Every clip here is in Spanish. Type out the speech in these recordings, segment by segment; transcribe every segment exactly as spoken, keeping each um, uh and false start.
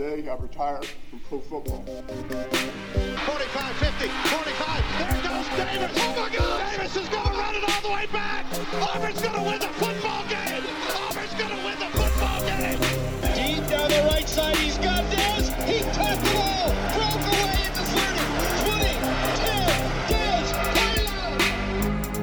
day I retire from pro football. forty-five, fifty, forty-five, there goes Davis. Oh my God, Davis is going to run it all the way back. Auburn's going to win the football game. Auburn's going to win the football game. Deep down the right side, he's got Downs. He caught the ball, broke away at the thirty,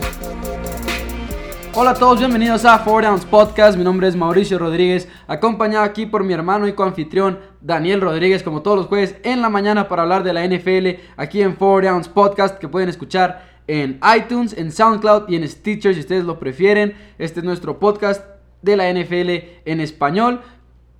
twenty, ten, Downs. Hola a todos, bienvenidos a Four Downs Podcast. Mi nombre es Mauricio Rodríguez, acompañado aquí por mi hermano y coanfitrión Daniel Rodríguez, como todos los jueves en la mañana para hablar de la N F L aquí en Four Downs Podcast, que pueden escuchar en iTunes, en SoundCloud y en Stitcher si ustedes lo prefieren. Este es nuestro podcast de la N F L en español.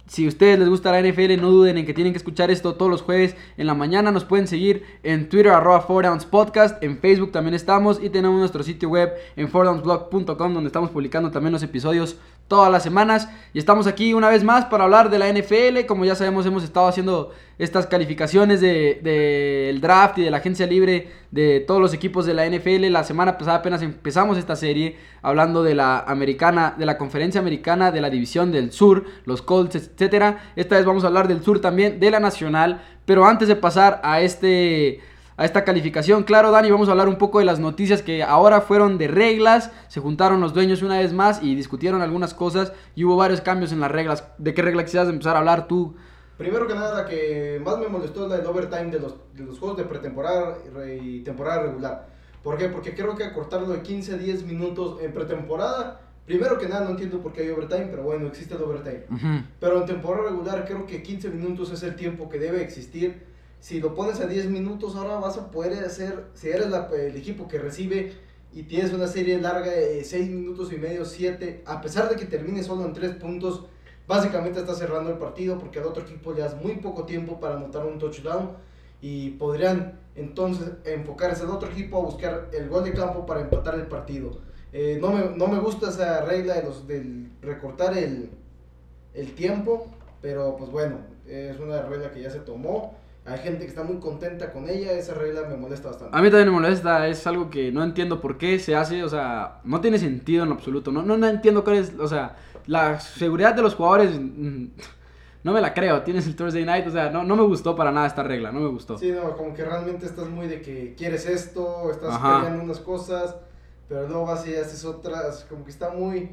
Si a ustedes les gusta la N F L, no duden en que tienen que escuchar esto todos los jueves en la mañana. Nos pueden seguir en Twitter, arroba four downs podcast. En Facebook también estamos y tenemos nuestro sitio web en four downs blog punto com, donde estamos publicando también los episodios todas las semanas. Y estamos aquí una vez más para hablar de la N F L. Como ya sabemos, hemos estado haciendo estas calificaciones del de, de draft y de la agencia libre de todos los equipos de la N F L. La semana pasada apenas empezamos esta serie hablando de la americana, de la conferencia americana, de la división del sur, los Colts, etcétera. Esta vez vamos a hablar del sur también, de la nacional, pero antes de pasar a este a esta calificación, claro, Dani, vamos a hablar un poco de las noticias que ahora fueron de reglas. Se juntaron los dueños una vez más y discutieron algunas cosas y hubo varios cambios en las reglas. ¿De qué regla quisieras empezar a hablar tú? Primero que nada, la que más me molestó es la del overtime de los, de los juegos de pretemporada y temporada regular. ¿Por qué? Porque creo que acortarlo de quince a diez minutos en pretemporada. Primero que nada, no entiendo por qué hay overtime, pero bueno, existe el overtime. Uh-huh. Pero en temporada regular creo que quince minutos es el tiempo que debe existir. Si lo pones a diez minutos, ahora vas a poder hacer, si eres la, el equipo que recibe y tienes una serie larga de seis minutos y medio, siete, a pesar de que termine solo en tres puntos, básicamente estás cerrando el partido porque al otro equipo le das muy poco tiempo para anotar un touchdown y podrían entonces enfocarse al otro equipo a buscar el gol de campo para empatar el partido. Eh, no, me, no me gusta esa regla de los, del recortar el, el tiempo, pero pues bueno, es una regla que ya se tomó. Hay gente que está muy contenta con ella, esa regla me molesta bastante. A mí también me molesta, es algo que no entiendo por qué se hace, o sea, no tiene sentido en lo absoluto. No, no, no entiendo cuál es, o sea, la seguridad de los jugadores, no me la creo. Tienes el Thursday Night, o sea, no, no me gustó para nada esta regla, no me gustó. Sí, no, como que realmente estás muy de que quieres esto, estás Ajá. peleando unas cosas, pero luego vas y haces otras, como que está muy...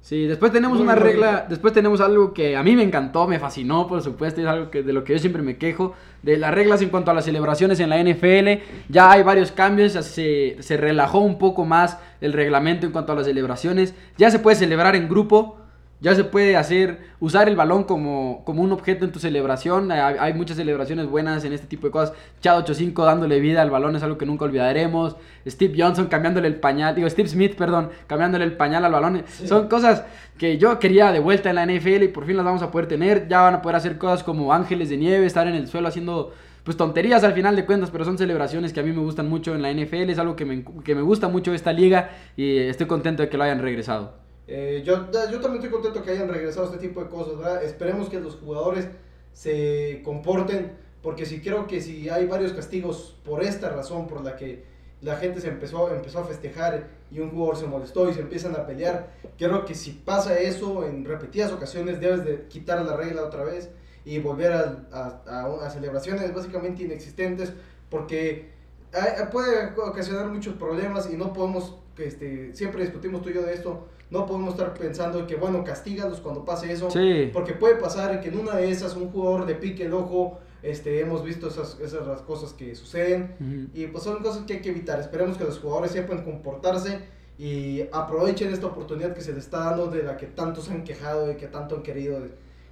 Sí, después tenemos muy una horrible. regla, después tenemos algo que a mí me encantó, me fascinó, por supuesto, es algo que de lo que yo siempre me quejo, de las reglas en cuanto a las celebraciones en la N F L. Ya hay varios cambios, se, se relajó un poco más el reglamento en cuanto a las celebraciones. Ya se puede celebrar en grupo, ya se puede hacer, usar el balón como, como un objeto en tu celebración. Hay, hay muchas celebraciones buenas en este tipo de cosas. Chad ochenta y cinco dándole vida al balón es algo que nunca olvidaremos. Steve Johnson cambiándole el pañal, digo Steve Smith, perdón, cambiándole el pañal al balón. Sí. Son cosas que yo quería de vuelta en la N F L y por fin las vamos a poder tener. Ya van a poder hacer cosas como ángeles de nieve, estar en el suelo haciendo... pues tonterías al final de cuentas, pero son celebraciones que a mí me gustan mucho en la N F L. Es algo que me, que me gusta mucho esta liga y estoy contento de que lo hayan regresado. Eh, yo, yo también estoy contento que hayan regresado este tipo de cosas, ¿verdad? Esperemos que los jugadores se comporten, porque sí creo que sí hay varios castigos por esta razón, por la que la gente se empezó, empezó a festejar y un jugador se molestó y se empiezan a pelear. Creo que si pasa eso en repetidas ocasiones debes de quitar la regla otra vez y volver a, a, a, a celebraciones básicamente inexistentes, porque hay, puede ocasionar muchos problemas y no podemos, este, siempre discutimos tú y yo de esto. No podemos estar pensando que, bueno, castígalos cuando pase eso. Sí. Porque puede pasar que en una de esas un jugador le pique el ojo. Este, hemos visto esas, esas las cosas que suceden. Uh-huh. Y pues son cosas que hay que evitar. Esperemos que los jugadores sepan comportarse y aprovechen esta oportunidad que se les está dando, de la que tanto se han quejado y que tanto han querido,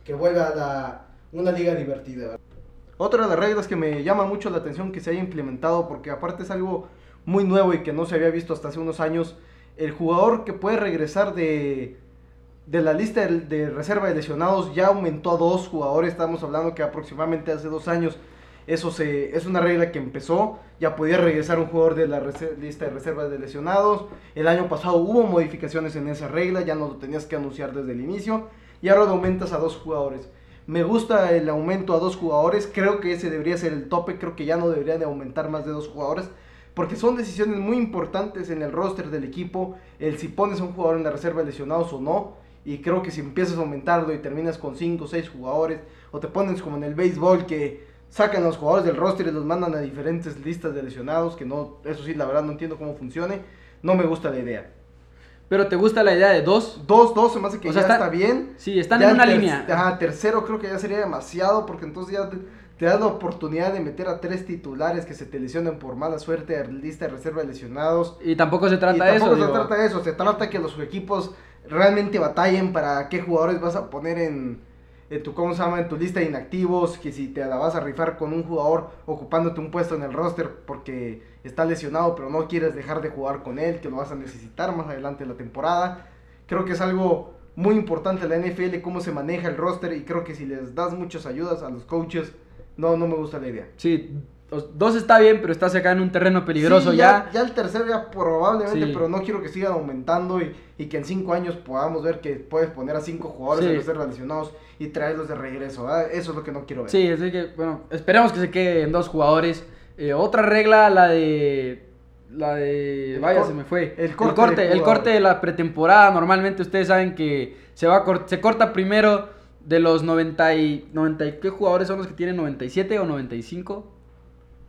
que vuelva a la, una liga divertida. Otra de las reglas que me llama mucho la atención que se haya implementado, porque aparte es algo muy nuevo y que no se había visto hasta hace unos años, el jugador que puede regresar de, de la lista de, de reserva de lesionados ya aumentó a dos jugadores. Estamos hablando que aproximadamente hace dos años eso se, es una regla que empezó. Ya podía regresar un jugador de la reser, lista de reserva de lesionados. El año pasado hubo modificaciones en esa regla, ya no lo tenías que anunciar desde el inicio. Y ahora lo aumentas a dos jugadores. Me gusta el aumento a dos jugadores, creo que ese debería ser el tope. Creo que ya no debería de aumentar más de dos jugadores, porque son decisiones muy importantes en el roster del equipo, el si pones a un jugador en la reserva de lesionados o no, Y creo que si empiezas a aumentarlo y terminas con cinco o seis jugadores, o te pones como en el béisbol que sacan a los jugadores del roster y los mandan a diferentes listas de lesionados, que no, eso sí, la verdad no entiendo cómo funcione, no me gusta la idea. ¿Pero te gusta la idea de dos? Dos, dos, se me hace que o sea, ya está, está bien. Sí, están ya en una ter- línea. Ajá, tercero creo que ya sería demasiado, porque entonces ya te, te das la oportunidad de meter a tres titulares que se te lesionen por mala suerte a lista de reserva de lesionados. Y tampoco se trata de eso. Tampoco se digo... trata de eso, se trata que los equipos realmente batallen para qué jugadores vas a poner en, en tu, ¿cómo se llama?, en tu lista de inactivos, que si te la vas a rifar con un jugador ocupándote un puesto en el roster porque está lesionado pero no quieres dejar de jugar con él, que lo vas a necesitar más adelante en la temporada. Creo que es algo muy importante la N F L, cómo se maneja el roster, y creo que si les das muchas ayudas a los coaches, no, no me gusta la idea. Sí, dos está bien, pero estás acá en un terreno peligroso. Sí, ya, ya ya el tercero ya probablemente, sí. Pero no quiero que sigan aumentando y, y que en cinco años podamos ver que puedes poner a cinco jugadores, sí, de ser lesionados y traerlos de regreso, ¿verdad? Eso es lo que no quiero ver. Sí, así que bueno, esperemos que se quede en dos jugadores. Eh, otra regla, la de la de el vaya cor- se me fue el corte el corte de, el corte de la pretemporada. Normalmente ustedes saben que se va a cor- se corta primero de los noventa y noventa. ¿Qué jugadores son los que tienen noventa y siete o noventa y cinco?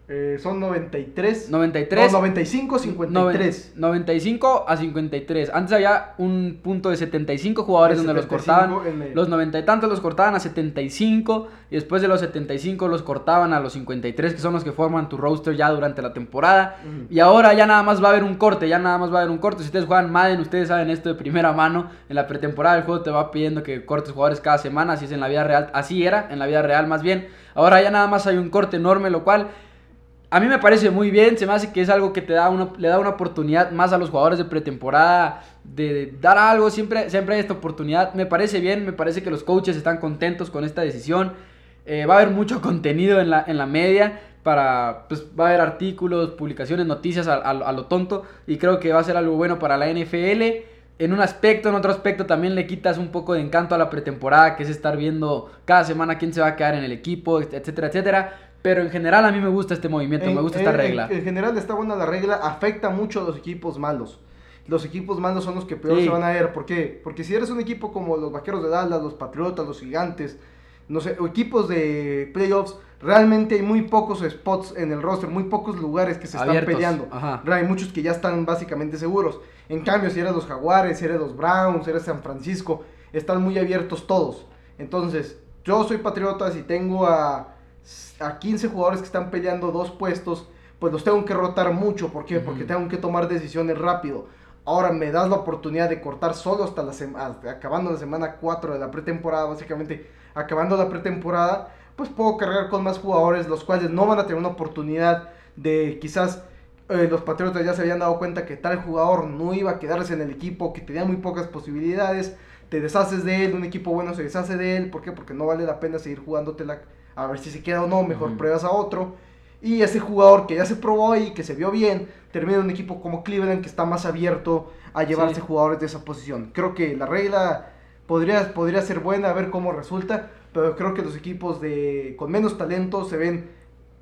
Eh, son noventa y tres. noventa y tres. No, noventa y cinco a cincuenta y tres. noventa y cinco a cincuenta y tres. Antes había un punto de setenta y cinco jugadores donde los cortaban. El... Los noventa y tantos los cortaban a setenta y cinco. Y después de los setenta y cinco los cortaban a los cincuenta y tres, que son los que forman tu roster ya durante la temporada. Uh-huh. Y ahora ya nada más va a haber un corte. Ya nada más va a haber un corte. Si ustedes juegan Madden, ustedes saben esto de primera mano. En la pretemporada el juego te va pidiendo que cortes jugadores cada semana. Así es en la vida real. Así era en la vida real más bien. Ahora ya nada más hay un corte enorme, lo cual a mí me parece muy bien. Se me hace que es algo que te da una, le da una oportunidad más a los jugadores de pretemporada, de, de dar algo, siempre, siempre hay esta oportunidad. Me parece bien, me parece que los coaches están contentos con esta decisión. Eh, va a haber mucho contenido en la, en la media, para, pues, va a haber artículos, publicaciones, noticias a, a, a lo tonto, y creo que va a ser algo bueno para la N F L. En un aspecto, en otro aspecto también le quitas un poco de encanto a la pretemporada, que es estar viendo cada semana quién se va a quedar en el equipo, etcétera, etcétera. Pero en general a mí me gusta este movimiento, en, me gusta esta en, regla. En general está buena la regla, afecta mucho a los equipos malos. Los equipos malos son los que peor, sí, se van a ver. ¿Por qué? Porque si eres un equipo como los Vaqueros de Dallas, los Patriotas, los Gigantes, no sé, equipos de playoffs, realmente hay muy pocos spots en el roster, muy pocos lugares que se están abiertos, peleando. Ajá. Hay muchos que ya están básicamente seguros. En cambio, si eres los Jaguares, si eres los Browns, si eres San Francisco, están muy abiertos todos. Entonces, yo soy Patriotas y tengo a... a quince jugadores que están peleando dos puestos, pues los tengo que rotar mucho. ¿Por qué? Uh-huh. Porque tengo que tomar decisiones rápido. Ahora me das la oportunidad de cortar solo hasta la semana, acabando la semana cuatro de la pretemporada, básicamente acabando la pretemporada, pues puedo cargar con más jugadores, los cuales no van a tener una oportunidad de quizás... Eh, los Patriotas ya se habían dado cuenta que tal jugador no iba a quedarse en el equipo, que tenía muy pocas posibilidades, te deshaces de él, un equipo bueno se deshace de él. ¿Por qué? Porque no vale la pena seguir jugándote la... a ver si se queda o no, mejor uh-huh. pruebas a otro, y ese jugador que ya se probó y que se vio bien, termina en un equipo como Cleveland, que está más abierto a llevarse, sí, jugadores de esa posición. Creo que la regla podría, podría ser buena, a ver cómo resulta, pero creo que los equipos de con menos talento se ven,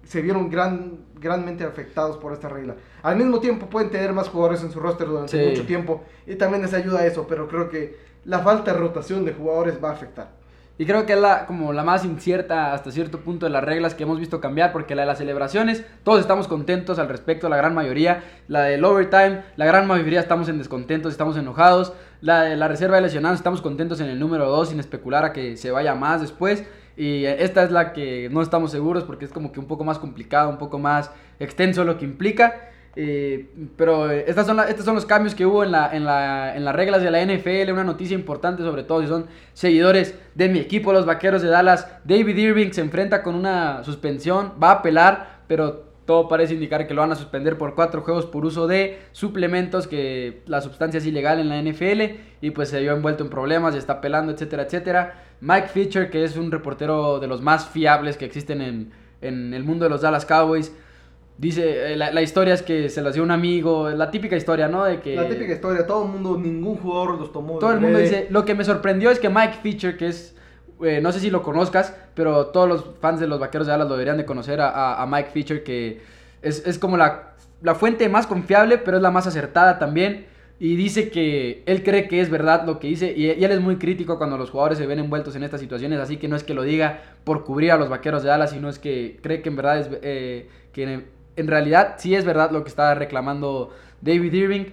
se vieron gran, granmente afectados por esta regla. Al mismo tiempo pueden tener más jugadores en su roster durante, sí, mucho tiempo, y también les ayuda a eso, pero creo que la falta de rotación de jugadores va a afectar. Y creo que es la, como la más incierta hasta cierto punto de las reglas que hemos visto cambiar, porque la de las celebraciones, todos estamos contentos al respecto, la gran mayoría. La del overtime, la gran mayoría estamos en descontentos, estamos enojados. La de la reserva de lesionados, estamos contentos en el número dos, sin especular a que se vaya más después. Y esta es la que no estamos seguros, porque es como que un poco más complicado, un poco más extenso lo que implica. Eh, pero estas son la, estos son los cambios que hubo en, la, en, la, en las reglas de la N F L. Una noticia importante, sobre todo si son seguidores de mi equipo, los Vaqueros de Dallas. David Irving se enfrenta con una suspensión, va a apelar, pero todo parece indicar que lo van a suspender por cuatro juegos por uso de suplementos, que la sustancia es ilegal en la N F L, y pues se vio envuelto en problemas, ya está apelando, etcétera, etcétera. Mike Fisher, que es un reportero de los más fiables que existen en, en el mundo de los Dallas Cowboys, dice, eh, la, la historia es que se las dio un amigo, la típica historia, ¿no? De que la típica historia, todo el mundo, ningún jugador los tomó. Todo el mundo dice, lo que me sorprendió es que Mike Fisher, que es, eh, no sé si lo conozcas, pero todos los fans de los Vaqueros de Dallas lo deberían de conocer a, a, a Mike Fisher, que es, es como la, la fuente más confiable, pero es la más acertada también. y dice que él cree que es verdad lo que dice, y, y él es muy crítico cuando los jugadores se ven envueltos en estas situaciones, así que no es que lo diga por cubrir a los Vaqueros de Dallas, sino es que cree que en verdad es, eh, que en, en realidad sí es verdad lo que está reclamando David Irving.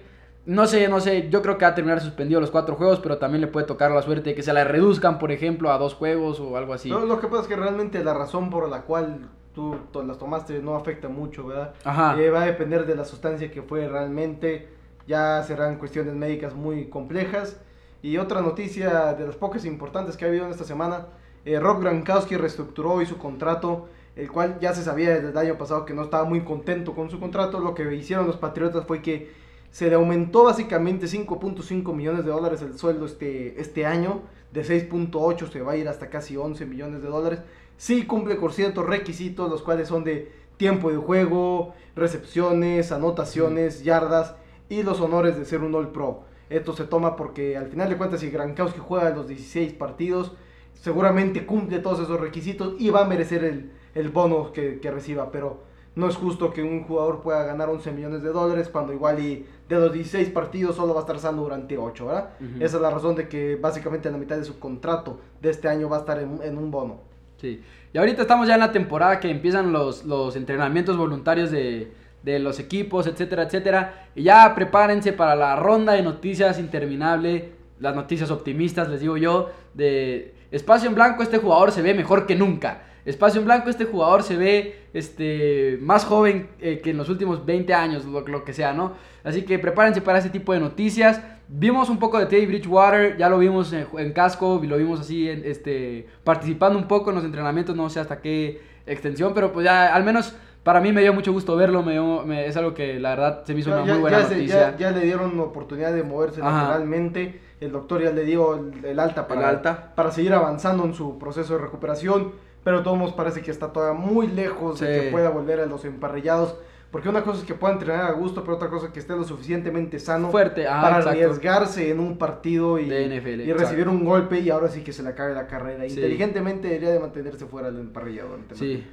No sé, no sé, yo creo que va a terminar suspendido los cuatro juegos, pero también le puede tocar la suerte de que se la reduzcan, por ejemplo, a dos juegos o algo así. No, lo que pasa es que realmente la razón por la cual tú las tomaste no afecta mucho, ¿verdad? Ajá. Eh, va a depender de la sustancia que fue realmente, ya serán cuestiones médicas muy complejas. Y otra noticia de las pocas importantes que ha habido en esta semana, eh, Rob Gronkowski reestructuró hoy su contrato, el cual ya se sabía desde el año pasado que no estaba muy contento con su contrato. Lo que hicieron los Patriotas fue que se le aumentó básicamente cinco punto cinco millones de dólares el sueldo este, este año. De seis punto ocho se va a ir hasta casi once millones de dólares. Sí cumple con ciertos requisitos, los cuales son de tiempo de juego, recepciones, anotaciones, mm. yardas y los honores de ser un All Pro. Esto se toma porque al final de cuentas, si Gronkowski juega los dieciséis partidos, seguramente cumple todos esos requisitos y va a merecer el, el bono que, que reciba, pero no es justo que un jugador pueda ganar once millones de dólares cuando igual y de los dieciséis partidos solo va a estar sano durante ocho, ¿verdad? Uh-huh. Esa es la razón de que básicamente la mitad de su contrato de este año va a estar en, en un bono. Sí, y ahorita estamos ya en la temporada que empiezan los, los entrenamientos voluntarios de, de los equipos, etcétera, etcétera. Y ya prepárense para la ronda de noticias interminable, las noticias optimistas, les digo yo, de espacio en blanco, este jugador se ve mejor que nunca. Espacio en blanco, este jugador se ve este, más joven eh, que en los últimos veinte años, lo, lo que sea, ¿no? Así que prepárense para ese tipo de noticias. Vimos un poco de Teddy Bridgewater, ya lo vimos en, en casco, lo vimos así en, este, participando un poco en los entrenamientos, no sé hasta qué extensión, pero pues ya al menos para mí me dio mucho gusto verlo, me dio, me, es algo que la verdad se me hizo ya, una ya, muy buena ya noticia. Se, ya, ya le dieron la oportunidad de moverse naturalmente, el doctor ya le dio el, el alta para, el alta para seguir avanzando en su proceso de recuperación. Pero de todos modos parece que está todavía muy lejos sí. de que pueda volver a los emparrillados. Porque una cosa es que pueda entrenar a gusto, pero otra cosa es que esté lo suficientemente sano fuerte ah, para exacto. arriesgarse en un partido y, N F L, y recibir un golpe y ahora sí que se le acabe la carrera. Sí. Inteligentemente debería de mantenerse fuera del emparrillado. Sí.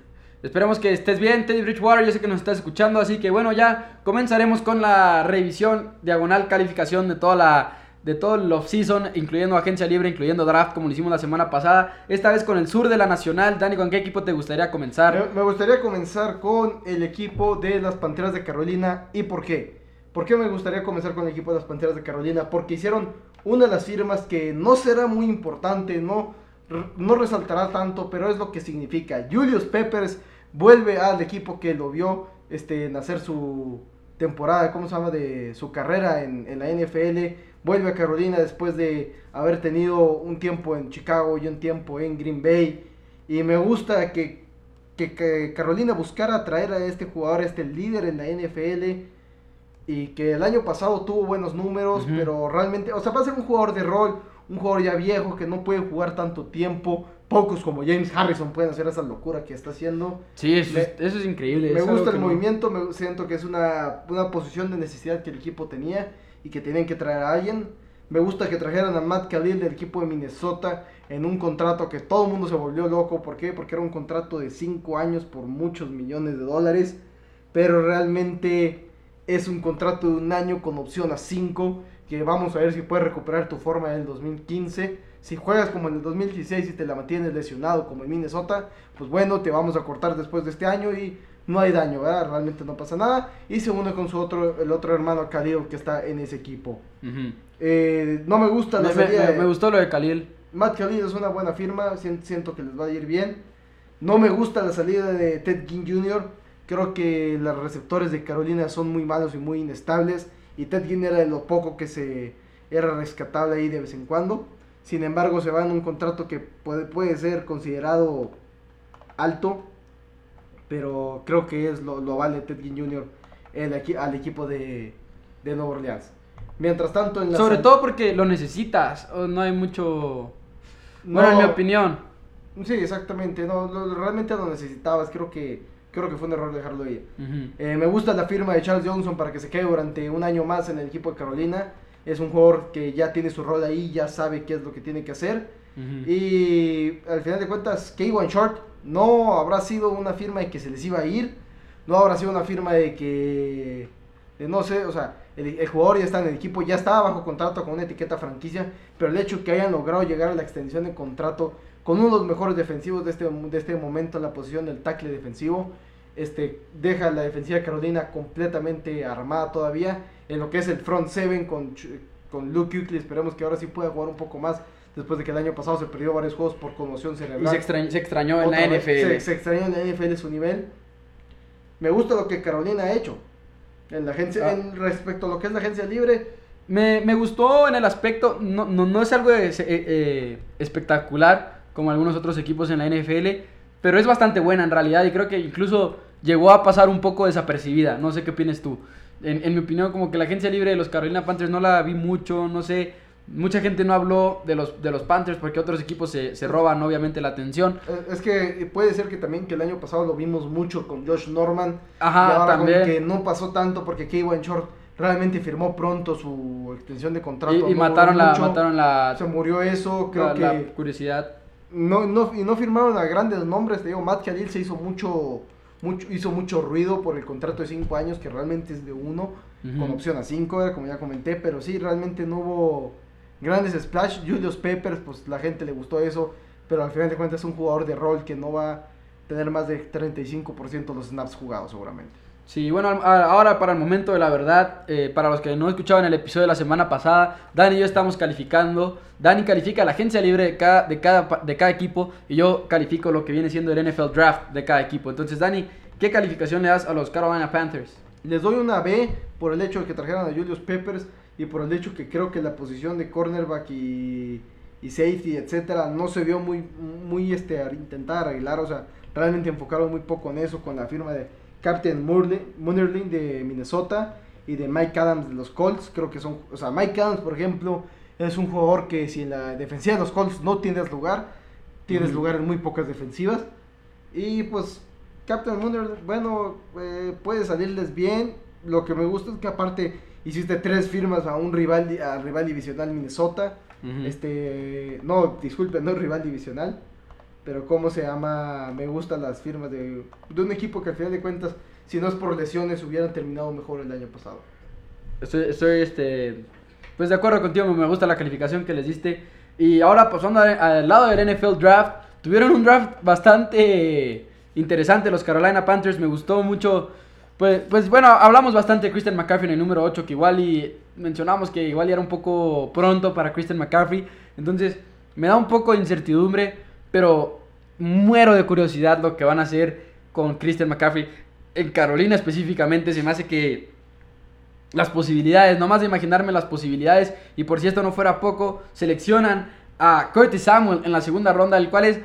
Esperemos que estés bien, Teddy Bridgewater, yo sé que nos estás escuchando. Así que bueno, ya comenzaremos con la revisión, diagonal, calificación de toda la... de todo el off-season, incluyendo agencia libre, incluyendo draft, como lo hicimos la semana pasada. Esta vez con el sur de la nacional. Dani, ¿con qué equipo te gustaría comenzar? Me gustaría comenzar con el equipo de las Panteras de Carolina. ¿Y por qué? ¿Por qué me gustaría comenzar con el equipo de las Panteras de Carolina? Porque hicieron una de las firmas que no será muy importante, no, no resaltará tanto, pero es lo que significa. Julius Peppers vuelve al equipo que lo vio este, nacer su temporada, ¿cómo se llama?, de su carrera en, en la N F L. Vuelve a Carolina después de haber tenido un tiempo en Chicago y un tiempo en Green Bay. Y me gusta que, que, que Carolina buscara traer a este jugador, a este líder en la N F L. Y que el año pasado tuvo buenos números, uh-huh. pero realmente, o sea, va a ser un jugador de rol, un jugador ya viejo que no puede jugar tanto tiempo. Pocos como James Harrison pueden hacer esa locura que está haciendo. Sí, eso, me, es, eso es increíble. Me es gusta el no... movimiento, me siento que es una, una posición de necesidad que el equipo tenía y que tienen que traer a alguien. Me gusta que trajeran a Matt Kalil del equipo de Minnesota en un contrato que todo el mundo se volvió loco. ¿Por qué? Porque era un contrato de cinco años por muchos millones de dólares, pero realmente es un contrato de un año con opción a cinco, que vamos a ver si puedes recuperar tu forma en el dos mil quince. Si juegas como en el dos mil dieciséis y te la mantienes lesionado como en Minnesota, pues bueno, te vamos a cortar después de este año y no hay daño, ¿verdad? Realmente no pasa nada. Y se une con su otro, el otro hermano Kalil que está en ese equipo. Uh-huh. Eh, no me gusta la me, salida. Me, me gustó lo de Kalil. Matt Kalil es una buena firma, siento que les va a ir bien. No me gusta la salida de Ted Ginn junior Creo que los receptores de Carolina son muy malos y muy inestables. Y Ted Ginn era de lo poco que se era rescatable ahí de vez en cuando. Sin embargo, se va en un contrato que puede, puede ser considerado alto, pero creo que es lo, lo vale Ted Ginn junior El, el, al equipo de, de Nueva Orleans. Mientras tanto... En la Sobre sal... todo porque lo necesitas, o no hay mucho... No, bueno, en mi opinión. Sí, exactamente, no, lo, realmente lo necesitabas, creo que, creo que fue un error dejarlo ir. Uh-huh. Eh, me gusta la firma de Charles Johnson para que se quede durante un año más en el equipo de Carolina. Es un jugador que ya tiene su rol ahí, ya sabe qué es lo que tiene que hacer. Uh-huh. Y al final de cuentas, Kayvon Short no habrá sido una firma de que se les iba a ir, no habrá sido una firma de que, de no sé, o sea, el, el jugador ya está en el equipo, ya estaba bajo contrato con una etiqueta franquicia, pero el hecho que hayan logrado llegar a la extensión de contrato con uno de los mejores defensivos de este, de este momento en la posición del tackle defensivo, este, deja la defensiva de Carolina completamente armada todavía, en lo que es el front seven con, con Luke Kuechly. Esperemos que ahora sí pueda jugar un poco más, después de que el año pasado se perdió varios juegos por conmoción cerebral. Y se extrañó, se extrañó en la N F L. Se, se extrañó en la N F L su nivel. Me gusta lo que Carolina ha hecho en la agencia, ah. en respecto a lo que es la agencia libre. Me, me gustó en el aspecto, no, no, no es algo de, eh, eh, espectacular como algunos otros equipos en la N F L, pero es bastante buena en realidad y creo que incluso llegó a pasar un poco desapercibida. No sé qué opinas tú. En, en mi opinión, como que la agencia libre de los Carolina Panthers no la vi mucho, no sé. Mucha gente no habló de los, de los Panthers porque otros equipos se, se roban obviamente la atención. Es que puede ser que también que el año pasado lo vimos mucho con Josh Norman. Ajá, y ahora también. Que no pasó tanto porque Kayvon Short realmente firmó pronto su extensión de contrato. Y, y no mataron, la, mataron la... Se murió eso, creo la, que... La curiosidad. No, no, y no firmaron a grandes nombres, te digo, Matt Kalil se hizo mucho, mucho, hizo mucho ruido por el contrato de cinco años que realmente es de uno, uh-huh. con opción a cinco, como ya comenté, pero sí, realmente no hubo... grandes splash. Julius Peppers, pues la gente le gustó eso, pero al final de cuentas es un jugador de rol que no va a tener más de treinta y cinco por ciento de los snaps jugados seguramente. Sí, bueno, ahora para el momento de la verdad, eh, para los que no escuchaban el episodio de la semana pasada, Dani y yo estamos calificando. Dani califica la agencia libre de cada, de cada, de cada equipo y yo califico lo que viene siendo el N F L Draft de cada equipo. Entonces, Dani, ¿qué calificación le das a los Carolina Panthers? Les doy una B por el hecho de que trajeran a Julius Peppers y por el hecho que creo que la posición de cornerback y, y safety, etcétera, no se vio muy, muy este, intentada arreglar, o sea, realmente enfocaron muy poco en eso con la firma de Captain Munnerlyn de Minnesota y de Mike Adams de los Colts. Creo que son, o sea, Mike Adams, por ejemplo, es un jugador que si en la defensiva de los Colts no tienes lugar, tienes mm. lugar en muy pocas defensivas, y pues Captain Munnerlyn, bueno, eh, puede salirles bien. Lo que me gusta es que aparte hiciste tres firmas a un rival, a rival divisional Minnesota, uh-huh. este, no, disculpen, no rival divisional, pero cómo se llama, me gustan las firmas de, de un equipo que al final de cuentas, si no es por lesiones, hubieran terminado mejor el año pasado. Estoy, estoy este, pues de acuerdo contigo, me gusta la calificación que les diste, y ahora pasando al, al lado del N F L Draft, tuvieron un draft bastante interesante los Carolina Panthers, me gustó mucho. Pues, pues bueno, hablamos bastante de Christian McCaffrey en el número ocho, que igual y mencionamos que igual y era un poco pronto para Christian McCaffrey. Entonces, me da un poco de incertidumbre, pero muero de curiosidad lo que van a hacer con Christian McCaffrey. En Carolina específicamente se me hace que las posibilidades, nomás de imaginarme las posibilidades, y por si esto no fuera poco, seleccionan a Curtis Samuel en la segunda ronda, el cual es,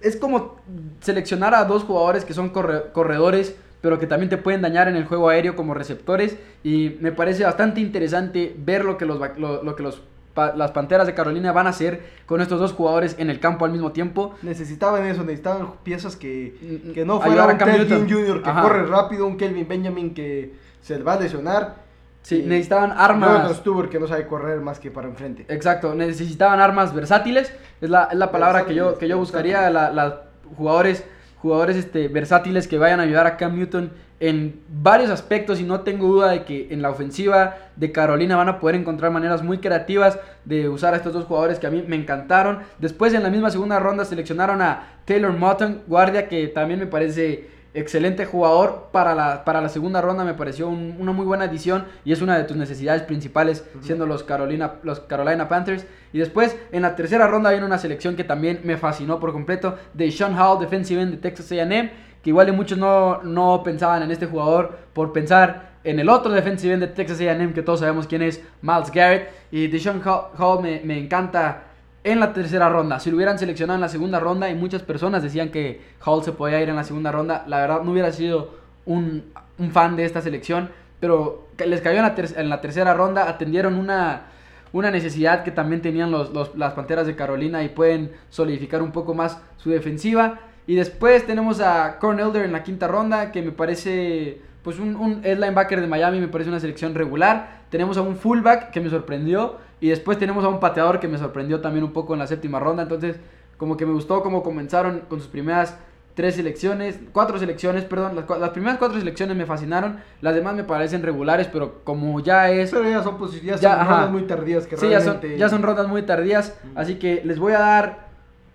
es como seleccionar a dos jugadores que son corre, corredores, pero que también te pueden dañar en el juego aéreo como receptores, y me parece bastante interesante ver lo que, los, lo, lo que los, pa, las Panteras de Carolina van a hacer con estos dos jugadores en el campo al mismo tiempo. Necesitaban eso, necesitaban piezas que, que no fuera un Ted Ginn junior que Ajá. corre rápido, un Kelvin Benjamin que se va a lesionar. Sí, necesitaban armas. No, Stuber que no sabe correr más que para enfrente. Exacto, necesitaban armas versátiles, es la, es la palabra que yo, que yo buscaría, la, la jugadores... Jugadores este, versátiles que vayan a ayudar a Cam Newton en varios aspectos, y no tengo duda de que en la ofensiva de Carolina van a poder encontrar maneras muy creativas de usar a estos dos jugadores que a mí me encantaron. Después, en la misma segunda ronda seleccionaron a Taylor Moton, guardia, que también me parece excelente jugador para la, para la segunda ronda. Me pareció un, una muy buena adición y es una de tus necesidades principales, uh-huh. siendo los Carolina, los Carolina Panthers. Y después, en la tercera ronda, viene una selección que también me fascinó por completo: Daeshon Hall, defensive end de Texas A and M, que igual muchos no, no pensaban en este jugador por pensar en el otro defensive end de Texas A and M, que todos sabemos quién es, Myles Garrett. Y Daeshon Hall, Hall me, me encanta en la tercera ronda. Si lo hubieran seleccionado en la segunda ronda, y muchas personas decían que Hall se podía ir en la segunda ronda, la verdad no hubiera sido un, un fan de esta selección, pero les cayó en la, ter- en la tercera ronda, atendieron una... una necesidad que también tenían los, los, las Panteras de Carolina, y pueden solidificar un poco más su defensiva. Y después tenemos a Corn Elder en la quinta ronda, que me parece pues un, un linebacker de Miami, me parece una selección regular. Tenemos a un fullback que me sorprendió, y después tenemos a un pateador que me sorprendió también un poco en la séptima ronda. Entonces, como que me gustó cómo comenzaron con sus primeras tres selecciones, cuatro selecciones, perdón, las, las primeras cuatro selecciones me fascinaron, las demás me parecen regulares, pero como ya es... Pero ya son, pues, ya ya, son rondas muy tardías. Que sí, realmente... ya, son, ya son rondas muy tardías, mm. así que les voy a dar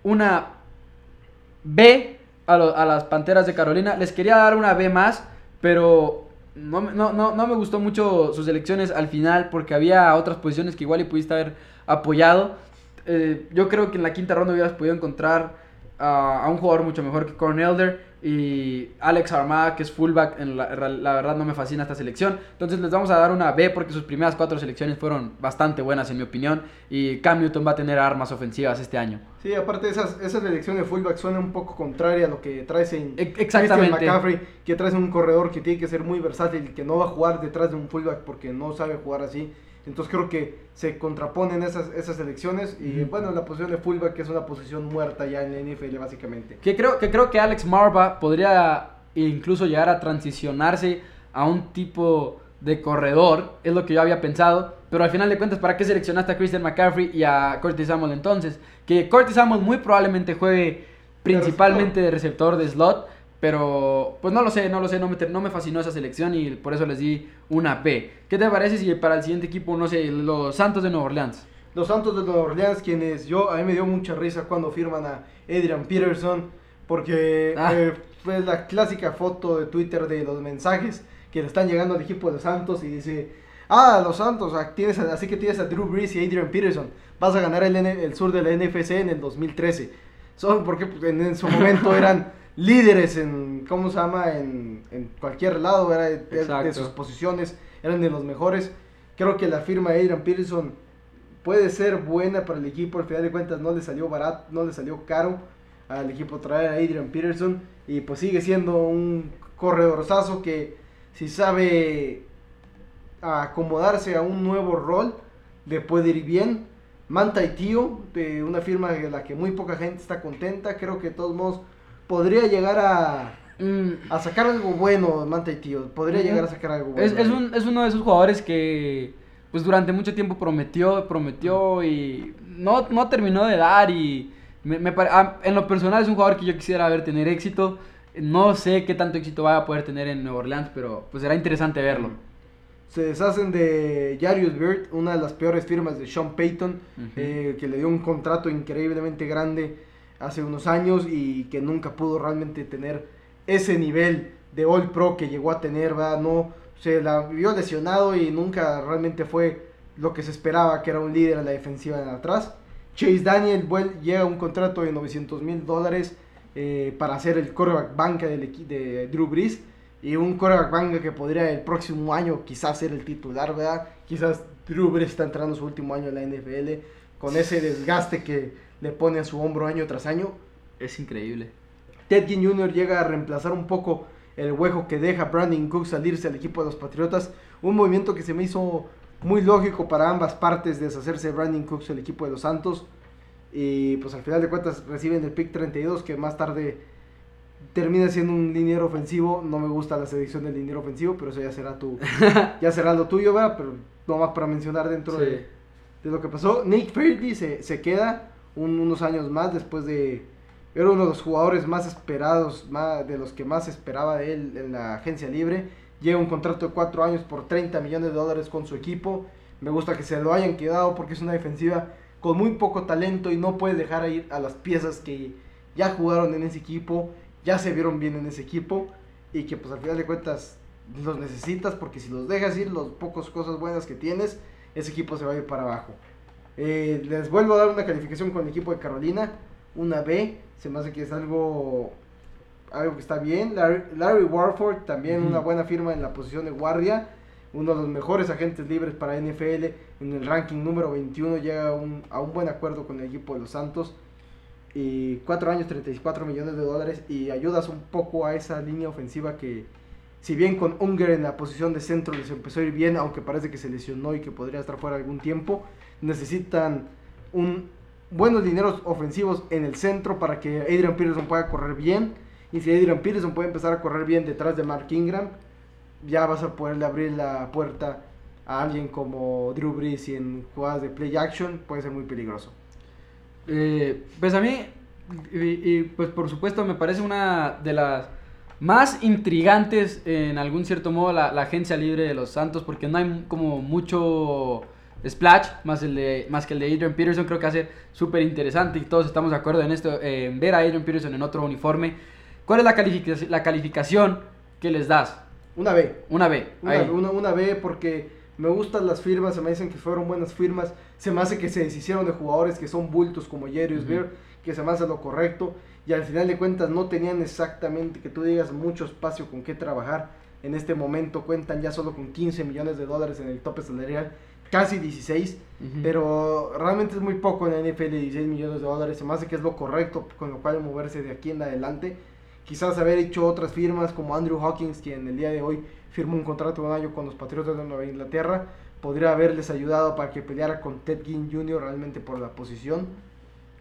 una B a, lo, a las Panteras de Carolina. Les quería dar una B más, pero... No, no, no, no me gustó mucho sus elecciones al final porque había otras posiciones que igual y pudiste haber apoyado. Eh, yo creo que en la quinta ronda hubieras podido encontrar uh, a un jugador mucho mejor que Corn Elder y Alex Armada, que es fullback. En la, la verdad no me fascina esta selección. Entonces les vamos a dar una B porque sus primeras cuatro selecciones fueron bastante buenas en mi opinión. Y Cam Newton va a tener armas ofensivas este año. Sí, aparte esas, esa selección de fullback suena un poco contraria a lo que traes en Christian McCaffrey, que traes un corredor que tiene que ser muy versátil, que no va a jugar detrás de un fullback porque no sabe jugar así. Entonces creo que se contraponen esas, esas elecciones. Y mm. bueno, la posición de fullback, que es una posición muerta ya en la N F L básicamente. Que creo que, creo que Alex Marva podría incluso llegar a transicionarse a un tipo de corredor, es lo que yo había pensado. Pero al final de cuentas, ¿para qué seleccionaste a Christian McCaffrey y a Curtis Samuel entonces? Que Curtis Samuel muy probablemente juegue principalmente de receptor de slot. Pero pues no lo sé, no lo sé, no me, no me fascinó esa selección y por eso les di una B. ¿Qué te parece si para el siguiente equipo, no sé, los Santos de Nueva Orleans? Los Santos de Nueva Orleans, quienes yo, a mí me dio mucha risa cuando firman a Adrian Peterson. Porque ah. eh, fue la clásica foto de Twitter de los mensajes que le están llegando al equipo de los Santos y dice: ah, los Santos, tienes a, así que tienes a Drew Brees y Adrian Peterson, vas a ganar el, el sur de la N F C en el dos mil trece. Son porque en, en su momento eran... líderes en, ¿cómo se llama? En, en cualquier lado, era de, de sus posiciones, eran de los mejores. Creo que la firma de Adrian Peterson puede ser buena para el equipo, al final de cuentas no le salió barato, no le salió caro al equipo traer a Adrian Peterson. Y pues sigue siendo un corredorzazo que si sabe acomodarse a un nuevo rol, le puede ir bien. Manta y Tío, de una firma de la que muy poca gente está contenta, creo que de todos modos podría llegar a, mm. a sacar algo bueno, Manta y Tío. Podría mm. llegar a sacar algo bueno. Es, es, un, es uno de esos jugadores que pues durante mucho tiempo prometió, prometió y no, no terminó de dar. Y me, me pare... ah, en lo personal es un jugador que yo quisiera ver tener éxito. No sé qué tanto éxito vaya a poder tener en Nueva Orleans, pero pues será interesante verlo. Mm. Se deshacen de Jarius Byrd, una de las peores firmas de Sean Payton, uh-huh. eh, que le dio un contrato increíblemente grande hace unos años y que nunca pudo realmente tener ese nivel de All Pro que llegó a tener, ¿verdad? No, se la vio lesionado y nunca realmente fue lo que se esperaba, que era un líder a la defensiva de atrás. Chase Daniel well, llega a un contrato de novecientos mil dólares eh, para ser el quarterback banca del equi- de Drew Brees, y un quarterback banca que podría el próximo año quizás ser el titular, ¿verdad? Quizás Drew Brees está entrando su último año en la N F L con ese desgaste que le pone a su hombro año tras año. Es increíble. Ted Ginn junior llega a reemplazar un poco el hueco que deja Brandon Cook salirse al equipo de los Patriotas. Un movimiento que se me hizo muy lógico para ambas partes, deshacerse de Brandon Cooks del equipo de los Santos. Y pues al final de cuentas reciben el pick treinta y dos, que más tarde termina siendo un liniero ofensivo. No me gusta la selección del liniero ofensivo, pero eso ya será tu, ya será lo tuyo, ¿verdad? Pero no más para mencionar dentro sí. de, de lo que pasó. Nick Fairley se, se queda Un, unos años más después de... Era uno de los jugadores más esperados, más, de los que más esperaba de él en la agencia libre. Llega un contrato de cuatro años por treinta millones de dólares con su equipo. Me gusta que se lo hayan quedado porque es una defensiva con muy poco talento y no puedes dejar ir a las piezas que ya jugaron en ese equipo, ya se vieron bien en ese equipo y que pues al final de cuentas los necesitas, porque si los dejas ir, los pocos cosas buenas que tienes, ese equipo se va a ir para abajo. Eh, les vuelvo a dar una calificación con el equipo de Carolina, una B. Se me hace que es algo algo que está bien. Larry, Larry Warford también mm. una buena firma en la posición de guardia, uno de los mejores agentes libres para N F L, en el ranking número veintiuno llega un, a un buen acuerdo con el equipo de los Santos, y cuatro años, treinta y cuatro millones de dólares, y ayudas un poco a esa línea ofensiva que, si bien con Unger en la posición de centro les empezó a ir bien, aunque parece que se lesionó y que podría estar fuera algún tiempo, necesitan un, buenos dineros ofensivos en el centro para que Adrian Peterson pueda correr bien. Y si Adrian Peterson puede empezar a correr bien detrás de Mark Ingram, ya vas a poderle abrir la puerta a alguien como Drew Brees, y en jugadas de play action puede ser muy peligroso. Eh, pues a mí Y, y pues por supuesto me parece una de las más intrigantes, en algún cierto modo, la, la agencia libre de los Santos, porque no hay como mucho splash más, el de, más que el de Adrian Peterson. Creo que va a ser súper interesante y todos estamos de acuerdo en esto, eh, ver a Adrian Peterson en otro uniforme. ¿Cuál es la, calific- la calificación que les das? Una B. Una B. Una, una, una B porque me gustan las firmas, se me dicen que fueron buenas firmas, se me hace que se deshicieron de jugadores que son bultos como Julius uh-huh. Peppers, que se me hace lo correcto, y al final de cuentas no tenían exactamente, que tú digas, mucho espacio con qué trabajar. En este momento cuentan ya solo con quince millones de dólares en el tope salarial, casi dieciséis, uh-huh. pero realmente es muy poco en la N F L, dieciséis millones de dólares, se me hace que es lo correcto con lo cual moverse de aquí en adelante. Quizás haber hecho otras firmas como Andrew Hawkins, quien el día de hoy firmó un contrato de un año con los Patriotas de Nueva Inglaterra, podría haberles ayudado para que peleara con Ted Ginn junior realmente por la posición.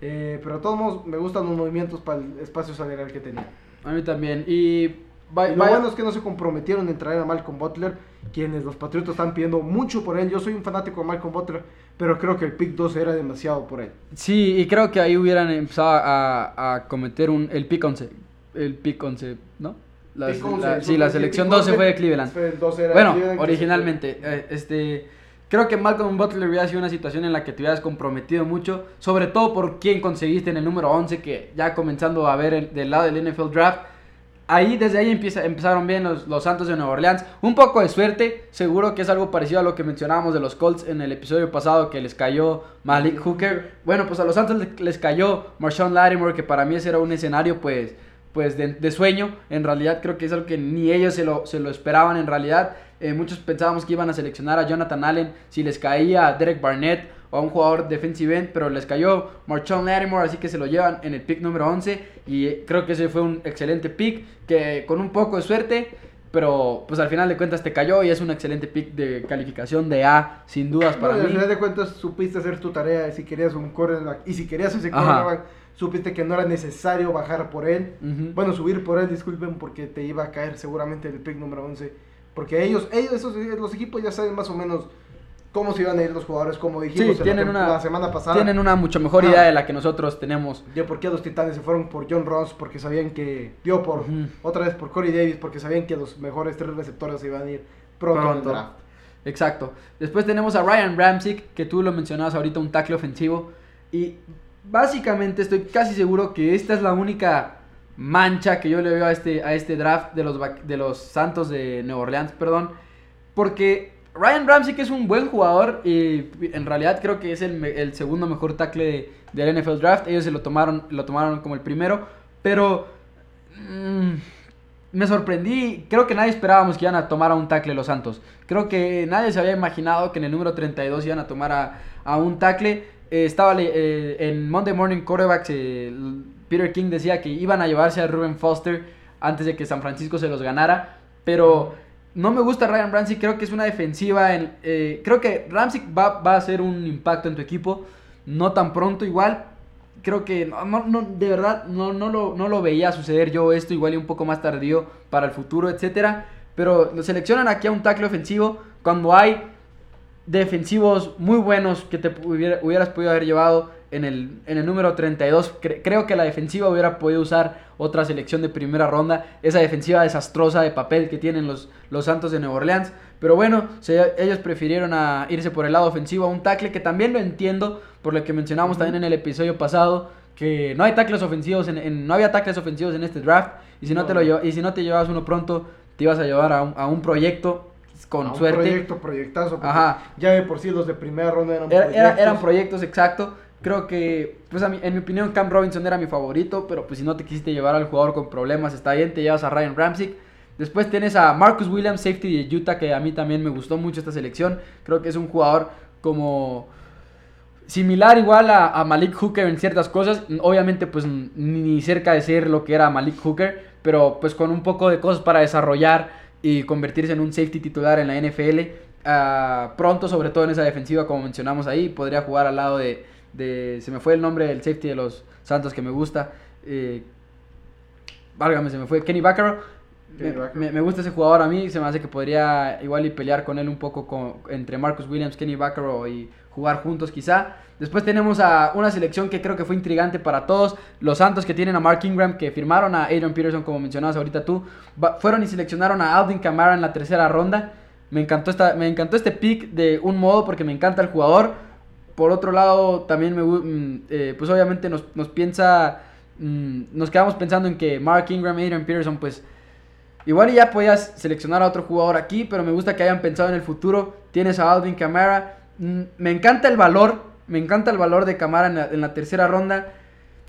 Eh, pero de todos modos me gustan los movimientos para el espacio salarial que tenía. A mí también. Y, by, y lo by... bueno es que no se comprometieron en traer a Malcolm Butler, quienes los Patriotas están pidiendo mucho por él. Yo soy un fanático de Malcolm Butler, pero creo que el pick doce era demasiado por él. Sí, y creo que ahí hubieran empezado a, a cometer un, el pick once. El pick once, ¿no? La, pick once, la, sí, la selección doce fue de Cleveland. doce era bueno, Cleveland, originalmente. Eh, este, creo que Malcolm Butler hubiera sido una situación en la que te hubieras comprometido mucho, sobre todo por quién conseguiste en el número once, que ya comenzando a ver el, del lado del N F L Draft. Ahí, desde ahí empieza, empezaron bien los, los Santos de Nueva Orleans. Un poco de suerte, seguro que es algo parecido a lo que mencionábamos de los Colts en el episodio pasado, que les cayó Malik Hooker. Bueno, pues a los Santos les, les cayó Marshon Lattimore, que para mí ese era un escenario, pues... pues de, de sueño. En realidad creo que es algo que ni ellos se lo, se lo esperaban en realidad. Eh, muchos pensábamos que iban a seleccionar a Jonathan Allen si les caía a Derek Barnett o a un jugador defensive end, pero les cayó Marshon Lattimore, así que se lo llevan en el pick número once, y creo que ese fue un excelente pick, que con un poco de suerte, pero pues al final de cuentas te cayó, y es un excelente pick de calificación de A, sin dudas para no, mí. Al final de cuentas supiste hacer tu tarea, si querías un cornerback, y si querías ese cornerback, supiste que no era necesario bajar por él, uh-huh. bueno, subir por él, disculpen, porque te iba a caer seguramente el pick número once, porque ellos, ellos esos, los equipos ya saben más o menos cómo se iban a ir los jugadores, como dijimos sí, la, tem- una, la semana pasada. Tienen una mucho mejor ah, idea de la que nosotros tenemos. De por qué los Titanes se fueron por John Ross, porque sabían que, dio por, uh-huh. otra vez por Corey Davis, porque sabían que los mejores tres receptores se iban a ir pronto, pronto. En el draft. Exacto. Después tenemos a Ryan Ramczyk, que tú lo mencionabas ahorita, un tackle ofensivo, y... básicamente estoy casi seguro que esta es la única mancha que yo le veo a este, a este draft de los, de los Santos de Nueva Orleans, perdón, porque Ryan Ramczyk es un buen jugador y en realidad creo que es el, el segundo mejor tackle de, del N F L Draft. Ellos se lo tomaron, lo tomaron como el primero, pero mmm, me sorprendí. Creo que nadie esperábamos que iban a tomar a un tackle los Santos. Creo que nadie se había imaginado que en el número treinta y dos iban a tomar a, a un tackle. Eh, estaba eh, en Monday Morning Quarterbacks, eh, Peter King decía que iban a llevarse a Ruben Foster antes de que San Francisco se los ganara, pero no me gusta Ryan Ramczyk. Creo que es una defensiva, en, eh, creo que Ramczyk va, va a hacer un impacto en tu equipo, no tan pronto igual, creo que no, no, de verdad no, no, lo, no lo veía suceder yo esto, igual y un poco más tardío para el futuro, etcétera, pero lo seleccionan aquí a un tackle ofensivo cuando hay defensivos muy buenos que te hubiera, hubieras podido haber llevado en el, en el número treinta y dos. Cre- creo que la defensiva hubiera podido usar otra selección de primera ronda, esa defensiva desastrosa de papel que tienen los, los Santos de Nueva Orleans, pero bueno, se, ellos prefirieron a irse por el lado ofensivo a un tackle, que también lo entiendo por lo que mencionamos también en el episodio pasado, que no hay tackles ofensivos en, en, no había tackles ofensivos en este draft, y si no, no. Te lo lleva, y si no te llevabas uno pronto te ibas a llevar a un, a un proyecto con a un suerte. proyecto, proyectazo, Ajá. ya de por sí los de primera ronda eran era, proyectos. Era, eran proyectos, exacto. Creo que, pues a mi, en mi opinión, Cam Robinson era mi favorito, pero pues si no te quisiste llevar al jugador con problemas, está bien, te llevas a Ryan Ramczyk. Después tienes a Marcus Williams, safety de Utah, que a mí también me gustó mucho esta selección. Creo que es un jugador como... similar igual a, a Malik Hooker en ciertas cosas, obviamente pues ni cerca de ser lo que era Malik Hooker, pero pues con un poco de cosas para desarrollar y convertirse en un safety titular en la N F L uh, pronto, sobre todo en esa defensiva como mencionamos ahí. Podría jugar al lado de, de se me fue el nombre del safety de los Santos que me gusta, eh, válgame, se me fue, Kenny Vaccaro. Me, me, me gusta ese jugador a mí, se me hace que podría igual y pelear con él un poco con, entre Marcus Williams, Kenny Vaccaro y jugar juntos quizá. Después tenemos a una selección que creo que fue intrigante para todos. Los Santos, que tienen a Mark Ingram, que firmaron a Adrian Peterson, como mencionabas ahorita tú. Fueron y seleccionaron a Alvin Kamara en la tercera ronda. Me encantó, esta, me encantó este pick de un modo porque me encanta el jugador. Por otro lado, también, me, eh, pues obviamente nos, nos piensa... Mm, nos quedamos pensando en que Mark Ingram y Adrian Peterson, pues... Igual ya podías seleccionar a otro jugador aquí, pero me gusta que hayan pensado en el futuro. Tienes a Alvin Kamara. Mm, me encanta el valor... Me encanta el valor de Kamara en la, en la tercera ronda.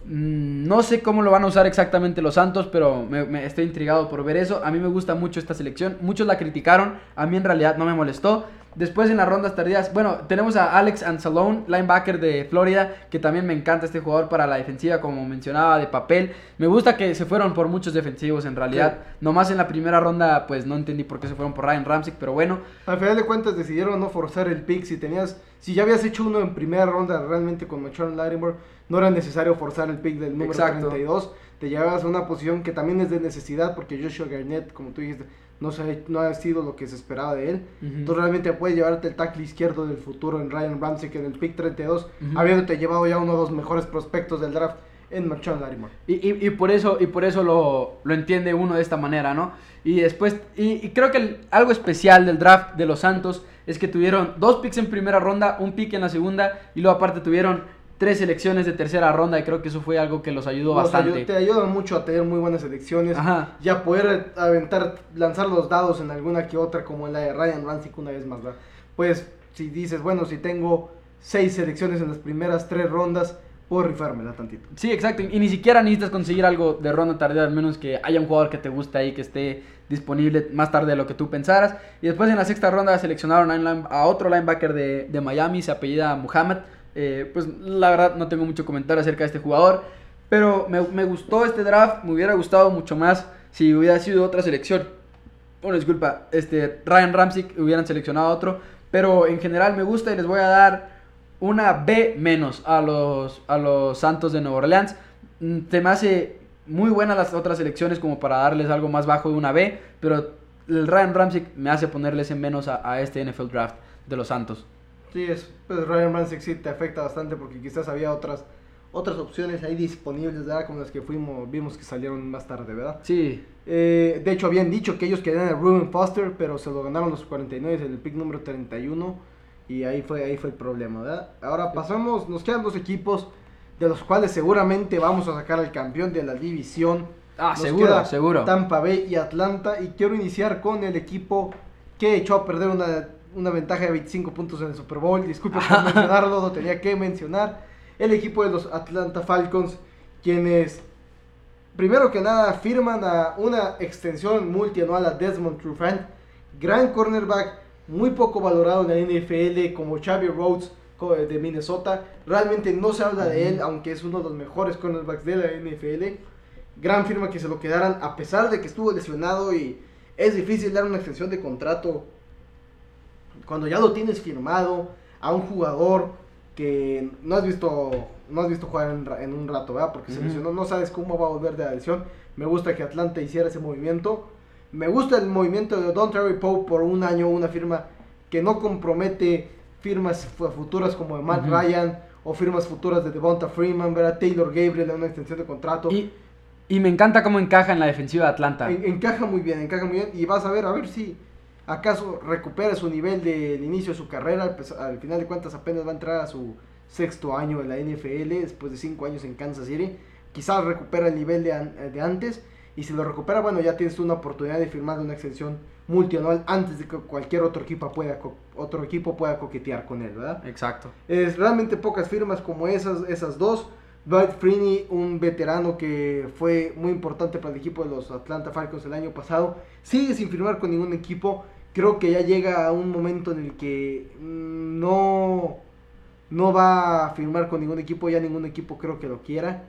No sé cómo lo van a usar exactamente los Santos, pero me, me estoy intrigado por ver eso. A mí me gusta mucho esta selección. Muchos la criticaron. A mí en realidad no me molestó. Después en las rondas tardías, bueno, tenemos a Alex Anzalone, linebacker de Florida, que también me encanta este jugador para la defensiva, como mencionaba, de papel. Me gusta que se fueron por muchos defensivos en realidad. Sí. Nomás en la primera ronda, pues no entendí por qué se fueron por Ryan Ramczyk, pero bueno. Al final de cuentas decidieron no forzar el pick. Si tenías, si ya habías hecho uno en primera ronda realmente con Marshon Lattimore, no era necesario forzar el pick del número Exacto. treinta y dos. Te llevabas a una posición que también es de necesidad, porque Joshua Garnett, como tú dijiste, no, se, no ha sido lo que se esperaba de él. Uh-huh. Entonces realmente puedes llevarte el tackle izquierdo del futuro en Ryan Ramczyk en el pick treinta y dos, uh-huh, habiéndote llevado ya uno de los mejores prospectos del draft en Marshon Lattimore. Y, y, y por eso, y por eso lo, lo entiende uno de esta manera, ¿no? Y después, y, y creo que el, algo especial del draft de los Santos es que tuvieron dos picks en primera ronda, un pick en la segunda, y luego aparte tuvieron... tres selecciones de tercera ronda, y creo que eso fue algo que los ayudó los bastante. Ayud- te ayuda mucho a tener muy buenas selecciones. Ajá. Y a poder aventar, lanzar los dados en alguna que otra, como en la de Ryan Ramczyk una vez más, ¿verdad? Pues si dices, bueno, si tengo seis selecciones en las primeras tres rondas, puedo rifármela tantito. Sí, exacto, y ni siquiera necesitas conseguir algo de ronda tardía, al menos que haya un jugador que te guste ahí, que esté disponible más tarde de lo que tú pensaras. Y después en la sexta ronda seleccionaron a, line- a otro linebacker de, de Miami, se apellida Muhammad. Eh, pues la verdad no tengo mucho comentario acerca de este jugador, pero me, me gustó este draft. Me hubiera gustado mucho más si hubiera sido otra selección. Bueno, disculpa, este, Ryan Ramczyk hubieran seleccionado otro, pero en general me gusta y les voy a dar una B menos a los, a los Santos de Nueva Orleans. Se me hace muy buena las otras selecciones como para darles algo más bajo de una B, pero el Ryan Ramczyk me hace ponerles en menos a, a este N F L draft de los Santos. Sí, es, pues Ryan Ramczyk sí te afecta bastante porque quizás había otras otras opciones ahí disponibles, ¿verdad? Como las que fuimos vimos que salieron más tarde, ¿verdad? Sí. Eh, de hecho, habían dicho que ellos querían a Ruben Foster, pero se lo ganaron los cuarenta y nueve en el pick número treinta y uno, y ahí fue, ahí fue el problema, ¿verdad? Ahora pasamos, nos quedan dos equipos de los cuales seguramente vamos a sacar al campeón de la división. Ah, nos seguro, queda seguro. Tampa Bay y Atlanta, y quiero iniciar con el equipo que echó a perder una... una ventaja de veinticinco puntos en el Super Bowl. Disculpen por mencionarlo, lo tenía que mencionar. El equipo de los Atlanta Falcons, quienes primero que nada firman a una extensión multianual a Desmond Trufant, gran cornerback, muy poco valorado en la N F L, como Xavier Rhodes de Minnesota. Realmente no se habla de él, aunque es uno de los mejores cornerbacks de la N F L. Gran firma que se lo quedaran, a pesar de que estuvo lesionado, y es difícil dar una extensión de contrato cuando ya lo tienes firmado a un jugador que no has visto no has visto jugar en, en un rato, ¿verdad? Porque uh-huh, se lesionó, no sabes cómo va a volver de la lesión. Me gusta que Atlanta hiciera ese movimiento. Me gusta el movimiento de Don Terry Poe por un año, una firma que no compromete firmas futuras como de Matt uh-huh Ryan o firmas futuras de Devonta Freeman, ¿verdad? Taylor Gabriel, una extensión de contrato. Y, y me encanta cómo encaja en la defensiva de Atlanta. En, encaja muy bien, encaja muy bien. Y vas a ver, a ver si... ¿acaso recupera su nivel del inicio de su carrera? Pues, al final de cuentas apenas va a entrar a su sexto año en la N F L, después de cinco años en Kansas City. Quizás recupera el nivel de, de antes, y si lo recupera, bueno, ya tienes una oportunidad de firmar una extensión multianual antes de que cualquier otro equipo pueda, co- otro equipo pueda coquetear con él, ¿verdad? Exacto. Es realmente pocas firmas como esas, esas dos. Dwight Freeney, un veterano que fue muy importante para el equipo de los Atlanta Falcons el año pasado, sigue sin firmar con ningún equipo. Creo que ya llega a un momento en el que no, no va a firmar con ningún equipo, ya ningún equipo creo que lo quiera.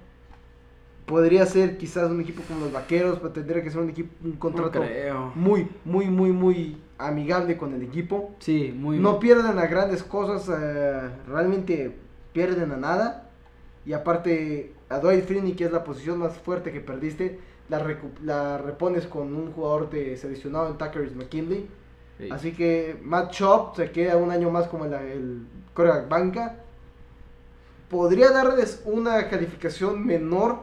Podría ser quizás un equipo como los Vaqueros, pero tendría que ser un equipo, un contrato no muy, muy, muy, muy amigable con el equipo. Sí, muy. No pierden a grandes cosas, eh, realmente pierden a nada. Y aparte, a Dwight Freeney, que es la posición más fuerte que perdiste, la, recu- la repones con un jugador de seleccionado en Tucker McKinley. Sí. Así que Matt Schaub se queda un año más como el, el quarterback banca. Podría darles una calificación menor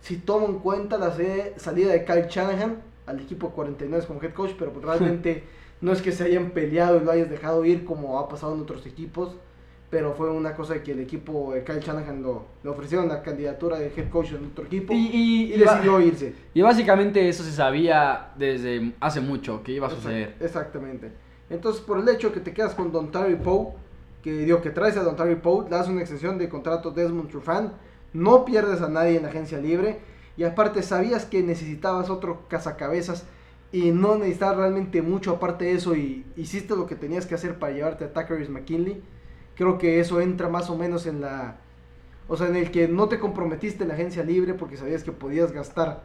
si tomo en cuenta la salida de Kyle Shanahan al equipo cuarenta y nueve como head coach, pero realmente no es que se hayan peleado y lo hayas dejado ir como ha pasado en otros equipos, pero fue una cosa que el equipo de Kyle Shanahan lo, le ofrecieron la candidatura de head coach en otro equipo y, y, y decidió y, irse. Y básicamente eso se sabía desde hace mucho que iba a suceder. Exactamente. Entonces, por el hecho que te quedas con Don Terry Poe, que digo que traes a Don Terry Poe, le das una extensión de contrato Desmond Trufant, no pierdes a nadie en la agencia libre, y aparte sabías que necesitabas otro cazacabezas y no necesitabas realmente mucho aparte de eso, y hiciste lo que tenías que hacer para llevarte a Tackeris McKinley. Creo que eso entra más o menos en la... O sea, en el que no te comprometiste en la agencia libre porque sabías que podías gastar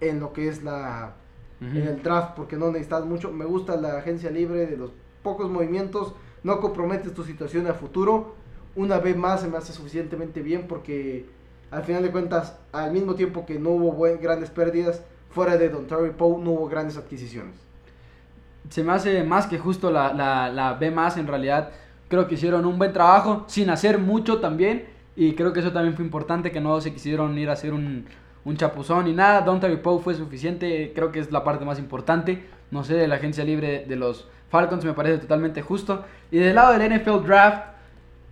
en lo que es la... Uh-huh. En el draft, porque no necesitas mucho. Me gusta la agencia libre, de los pocos movimientos, no comprometes tu situación a futuro. Una vez más se me hace suficientemente bien porque al final de cuentas, al mismo tiempo que no hubo buen, grandes pérdidas, fuera de Don Terry Poe no hubo grandes adquisiciones. Se me hace más que justo la, la, la B más en realidad. Creo que hicieron un buen trabajo sin hacer mucho también, y creo que eso también fue importante, que no se quisieron ir a hacer un, un chapuzón ni nada. Don Terry Poe fue suficiente, creo que es la parte más importante. No sé, de la agencia libre de los Falcons me parece totalmente justo. Y del lado del N F L Draft,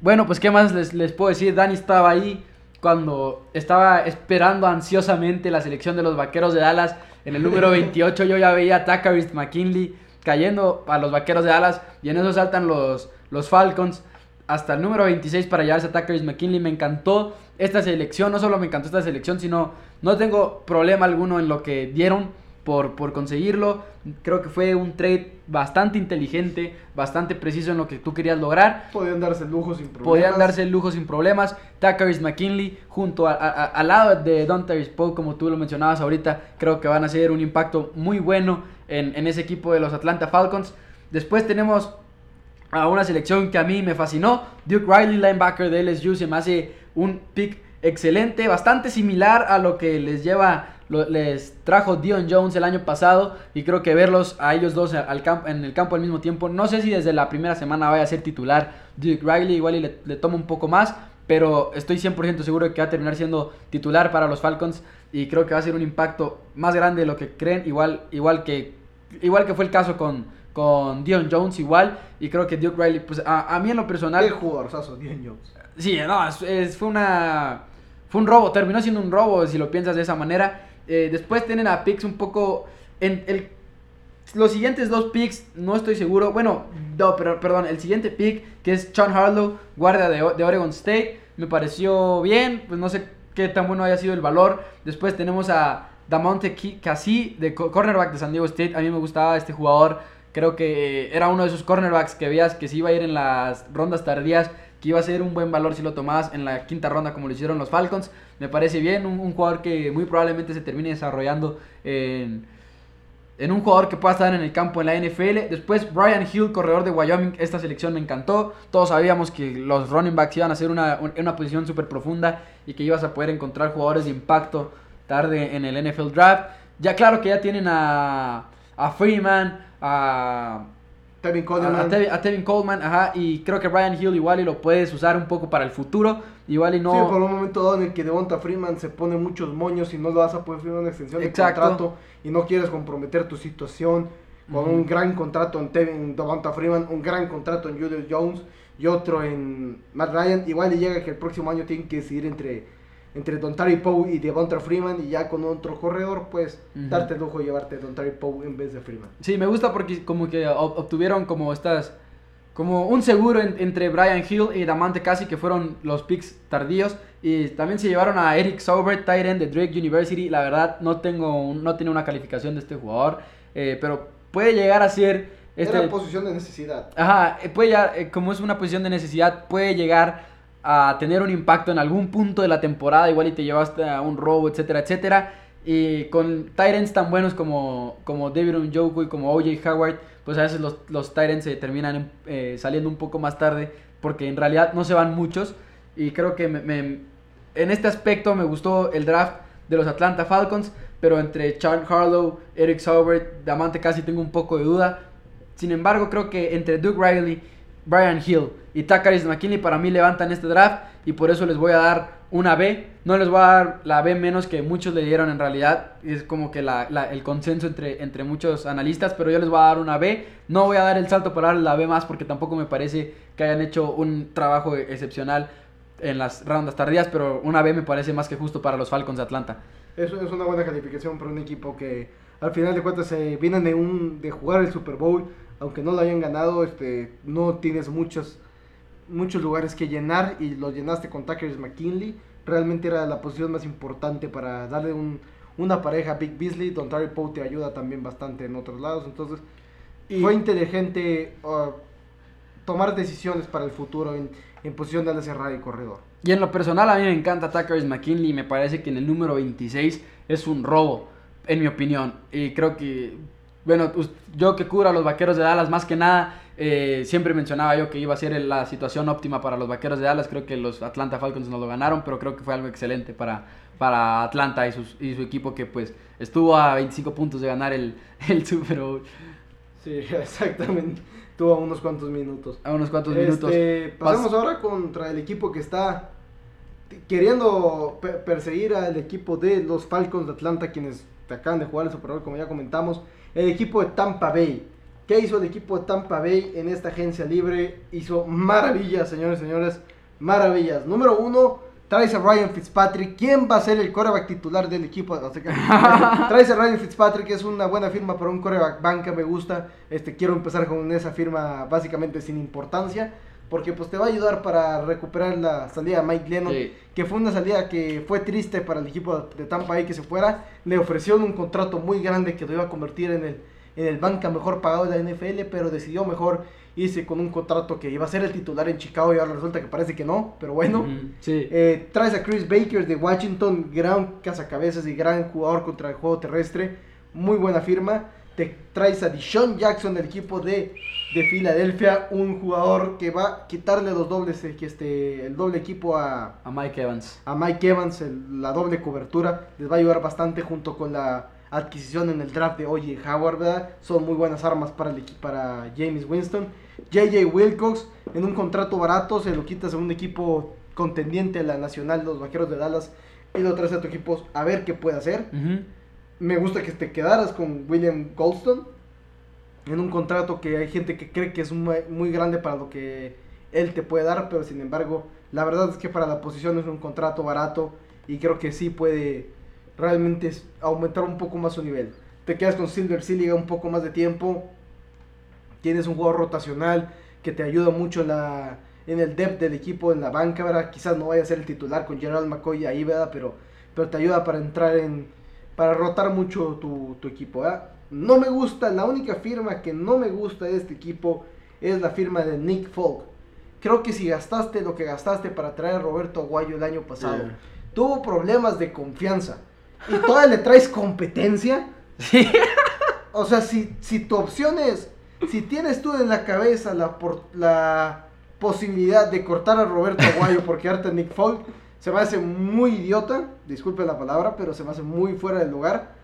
bueno, pues qué más les, les puedo decir. Dani estaba ahí cuando estaba esperando ansiosamente la selección de los Vaqueros de Dallas en el número veintiocho. Yo ya veía a Tackerist McKinley cayendo a los Vaqueros de Dallas, y en eso saltan los, los Falcons hasta el número veintiséis para llevarse a Tackerist McKinley. Me encantó esta selección, no solo me encantó esta selección, sino no tengo problema alguno en lo que dieron por, por conseguirlo. Creo que fue un trade bastante inteligente, bastante preciso en lo que tú querías lograr. Podían darse el lujo sin problemas. Podían darse el lujo sin problemas. Tackerist McKinley junto a, a, a, al lado de Don Terry Poe, como tú lo mencionabas ahorita, creo que van a ser un impacto muy bueno en, en ese equipo de los Atlanta Falcons. Después tenemos a una selección que a mí me fascinó. Duke Riley, linebacker de L S U, se me hace un pick excelente, bastante similar a lo que les lleva... les trajo Dion Jones el año pasado, y creo que verlos a ellos dos al camp- en el campo al mismo tiempo, no sé si desde la primera semana vaya a ser titular Duke Riley, igual y le, le toma un poco más, pero estoy cien por ciento seguro de que va a terminar siendo titular para los Falcons, y creo que va a ser un impacto más grande de lo que creen, igual, igual, que, igual que fue el caso con, con Dion Jones igual, y creo que Duke Riley, pues a, a mí en lo personal... ¿Qué jugadorazo Dion Jones? Sí, no, es, es, fue una... fue un robo, terminó siendo un robo si lo piensas de esa manera. Eh, después tienen a picks un poco... En el, los siguientes dos picks no estoy seguro. Bueno, no, pero, perdón, el siguiente pick, que es Sean Harlow, guardia de, de Oregon State, me pareció bien. Pues no sé qué tan bueno haya sido el valor. Después tenemos a Damonte Cassie, de cornerback de San Diego State. A mí me gustaba este jugador. Creo que era uno de esos cornerbacks que veías que si iba a ir en las rondas tardías, que iba a ser un buen valor si lo tomabas en la quinta ronda como lo hicieron los Falcons. Me parece bien, un, un jugador que muy probablemente se termine desarrollando en, en un jugador que pueda estar en el campo en la N F L. Después Brian Hill, corredor de Wyoming, esta selección me encantó. Todos sabíamos que los running backs iban a ser una, una posición súper profunda y que ibas a poder encontrar jugadores de impacto tarde en el N F L Draft. Ya claro que ya tienen a, a Freeman, a... Tevin Coleman. A, a, Tevin, a Tevin Coleman, ajá, y creo que Brian Hill igual y lo puedes usar un poco para el futuro, igual y no... Sí, por un momento dado en el que Devonta Freeman se pone muchos moños y no lo vas a poder firmar una extensión. Exacto. De contrato y no quieres comprometer tu situación con uh-huh. un gran contrato en Tevin Devonta Freeman, un gran contrato en Julius Jones y otro en Matt Ryan. Igual y llega que el próximo año tienen que decidir entre... entre Don Terry Poe y Devonta Freeman, y ya con otro corredor, pues, uh-huh. darte el lujo de llevarte a Don Terry Poe en vez de Freeman. Sí, me gusta porque como que obtuvieron como estas, como un seguro en, entre Brian Hill y Damonte Cassie, que fueron los picks tardíos, y también se llevaron a Eric Sauber, tight end de Drake University. La verdad, no tengo, no tenía una calificación de este jugador, eh, pero puede llegar a ser... Este, Era posición de necesidad. Ajá, puede llegar, eh, como es una posición de necesidad, puede llegar... a tener un impacto en algún punto de la temporada, igual y te llevaste a un robo, etcétera, etcétera. Y con tight ends tan buenos como, como David Njoku y como O J Howard, pues a veces los, los tight ends se terminan eh, saliendo un poco más tarde, porque en realidad no se van muchos. Y creo que me, me, en este aspecto me gustó el draft de los Atlanta Falcons, pero entre Sean Harlow, Eric Saubert, Damonte Cassie tengo un poco de duda. Sin embargo, creo que entre Duke Riley, Brian Hill y Takaris McKinley para mí levantan este draft y por eso les voy a dar una B. No les voy a dar la B menos que muchos le dieron en realidad. Es como que la, la, el consenso entre, entre muchos analistas, pero yo les voy a dar una B. No voy a dar el salto para dar la B más porque tampoco me parece que hayan hecho un trabajo excepcional en las rondas tardías, pero una B me parece más que justo para los Falcons de Atlanta. Eso es una buena calificación para un equipo que al final de cuentas eh, vienen de, un, de jugar el Super Bowl. Aunque no lo hayan ganado, este, no tienes muchos... muchos lugares que llenar y los llenaste con Takaris McKinley. Realmente era la posición más importante para darle un, una pareja a Vic Beasley. Don Terry Poe te ayuda también bastante en otros lados, entonces y fue inteligente uh, tomar decisiones para el futuro en, en posición de ala cerrada y corredor. Y en lo personal a mí me encanta Takaris McKinley, me parece que en el número veintiséis es un robo, en mi opinión, y creo que... Bueno, yo que cubro a los Vaqueros de Dallas, más que nada, eh, siempre mencionaba yo que iba a ser la situación óptima para los Vaqueros de Dallas. Creo que los Atlanta Falcons nos lo ganaron, pero creo que fue algo excelente para, para Atlanta y, sus, y su equipo que pues estuvo a veinticinco puntos de ganar el, el Super Bowl. Sí, exactamente, estuvo a unos cuantos minutos. A unos cuantos minutos. Este, pasamos Pas- ahora contra el equipo que está queriendo pe- perseguir al equipo de los Falcons de Atlanta, quienes acaban de jugar el Super Bowl, como ya comentamos. El equipo de Tampa Bay. ¿Qué hizo el equipo de Tampa Bay en esta agencia libre? Hizo maravillas, señores y señores, maravillas. Número uno, traes a Ryan Fitzpatrick. ¿Quién va a ser el quarterback titular del equipo? O sea, traes a Ryan Fitzpatrick, es una buena firma para un quarterback banca, me gusta. Este, quiero empezar con esa firma básicamente sin importancia, porque pues te va a ayudar para recuperar la salida de Mike Lennon, sí, que fue una salida que fue triste para el equipo de Tampa Bay que se fuera. Le ofrecieron un contrato muy grande que lo iba a convertir en el, en el banca mejor pagado de la N F L, pero decidió mejor irse con un contrato que iba a ser el titular en Chicago y ahora resulta que parece que no, pero bueno. Uh-huh. Sí. Eh, traes a Chris Baker de Washington, gran cazacabezas y gran jugador contra el juego terrestre, muy buena firma. Te traes a Deshaun Jackson del equipo de... de Filadelfia, un jugador que va a quitarle los dobles, que este, el doble equipo a, a Mike Evans. A Mike Evans, el, la doble cobertura, les va a ayudar bastante junto con la adquisición en el draft de O J Howard, ¿verdad? Son muy buenas armas para, el, para James Winston. J J Wilcox, en un contrato barato, se lo quitas a un equipo contendiente a la nacional, los Vaqueros de Dallas, y lo traes a tu equipo a ver qué puede hacer. Uh-huh. Me gusta que te quedaras con William Goldstone, en un contrato que hay gente que cree que es muy, muy grande para lo que él te puede dar, pero sin embargo, la verdad es que para la posición es un contrato barato y creo que sí puede realmente aumentar un poco más su nivel. Te quedas con Silver Silliga un poco más de tiempo, tienes un jugador rotacional que te ayuda mucho en, la, en el depth del equipo, en la banca, ¿verdad? Quizás no vaya a ser el titular con Gerald McCoy ahí, ¿verdad? Pero, pero te ayuda para entrar en, para rotar mucho tu, tu equipo, ¿verdad? No me gusta, la única firma que no me gusta de este equipo es la firma de Nick Folk. Creo que si gastaste lo que gastaste para traer a Roberto Aguayo el año pasado, yeah, tuvo problemas de confianza y todavía le traes competencia. Sí. O sea, si, si tu opción es, si tienes tú en la cabeza la, por, la posibilidad de cortar a Roberto Aguayo por quedarte a Nick Folk, se me hace muy idiota, disculpen la palabra, pero se me hace muy fuera del lugar.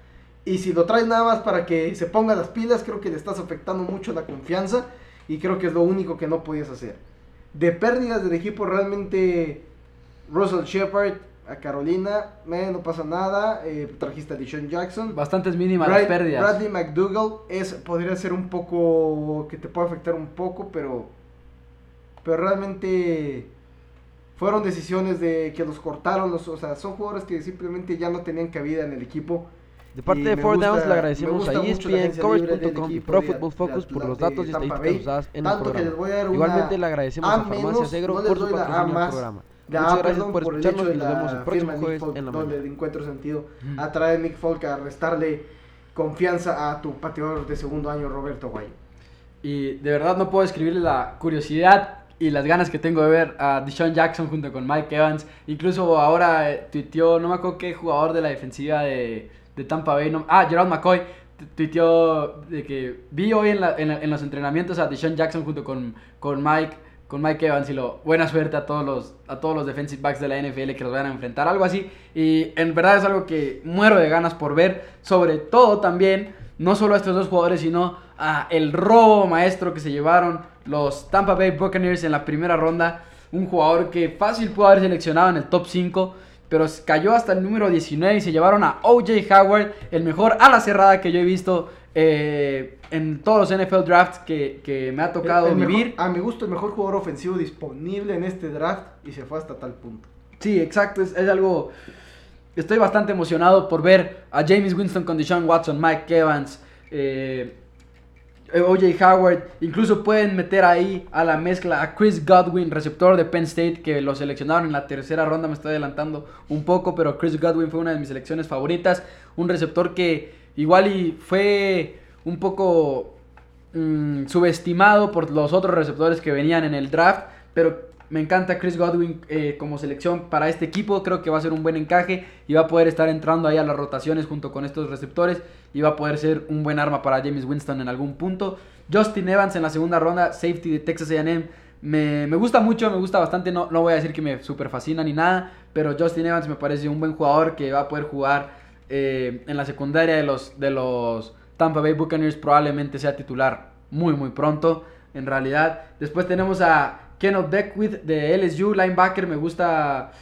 Y si lo traes nada más para que se ponga las pilas, creo que le estás afectando mucho la confianza y creo que es lo único que no podías hacer. De pérdidas del equipo realmente, Russell Shepard a Carolina, eh, no pasa nada, eh, trajiste a Deshaun Jackson. Bastantes mínimas Brad, las pérdidas. Bradley McDougall es, podría ser un poco, que te puede afectar un poco, pero, pero realmente fueron decisiones de que los cortaron, los, o sea, son jugadores que simplemente ya no tenían cabida en el equipo. De parte y de Four Downs le agradecemos a E S P N, Coverage punto com y Pro Football Focus por los datos y estadísticas usadas en el programa. Igualmente le agradecemos a Farmacias Egro por su patrocinio del programa. Muchas gracias por escucharnos y nos vemos el próximo jueves en la mañana. Donde encuentro sentido a traer a Nick Folk a restarle confianza a tu pateador de segundo año, Roberto Guay. Y de verdad no puedo describirle la curiosidad y las ganas que tengo de ver a Deshaun Jackson junto con Mike Evans. Incluso ahora tuiteó, no me acuerdo qué jugador de la defensiva de... de Tampa Bay, no, ah, Gerald McCoy tuiteó de que vi hoy en, la, en, en los entrenamientos a Deshaun Jackson junto con, con, Mike, con Mike Evans y lo, buena suerte a todos los a todos los defensive backs de la N F L que los van a enfrentar, algo así, y en verdad es algo que muero de ganas por ver, sobre todo también, no solo a estos dos jugadores, sino a el robo maestro que se llevaron los Tampa Bay Buccaneers en la primera ronda. Un jugador que fácil pudo haber seleccionado en el top cinco, pero cayó hasta el número diecinueve y se llevaron a O J Howard, el mejor ala cerrada que yo he visto eh, en todos los N F L drafts que, que me ha tocado el, el vivir. Mejor, a mi gusto, el mejor jugador ofensivo disponible en este draft y se fue hasta tal punto. Sí, exacto, es, es algo... Estoy bastante emocionado por ver a Jameis Winston con Deshaun Watson, Mike Evans, eh, O J Howard. Incluso pueden meter ahí a la mezcla a Chris Godwin, receptor de Penn State, que lo seleccionaron en la tercera ronda. Me estoy adelantando un poco, pero Chris Godwin fue una de mis selecciones favoritas. Un receptor que igual y fue un poco mmm, subestimado por los otros receptores que venían en el draft, pero me encanta Chris Godwin eh, como selección para este equipo. Creo que va a ser un buen encaje y va a poder estar entrando ahí a las rotaciones junto con estos receptores y va a poder ser un buen arma para Jameis Winston en algún punto. Justin Evans en la segunda ronda, safety de Texas A and M. Me, me gusta mucho, me gusta bastante. No, no voy a decir que me super fascina ni nada, pero Justin Evans me parece un buen jugador que va a poder jugar eh, en la secundaria de los, de los Tampa Bay Buccaneers. Probablemente sea titular muy muy pronto en realidad. Después tenemos a Kenneth Beckwith de L S U, linebacker. Me gusta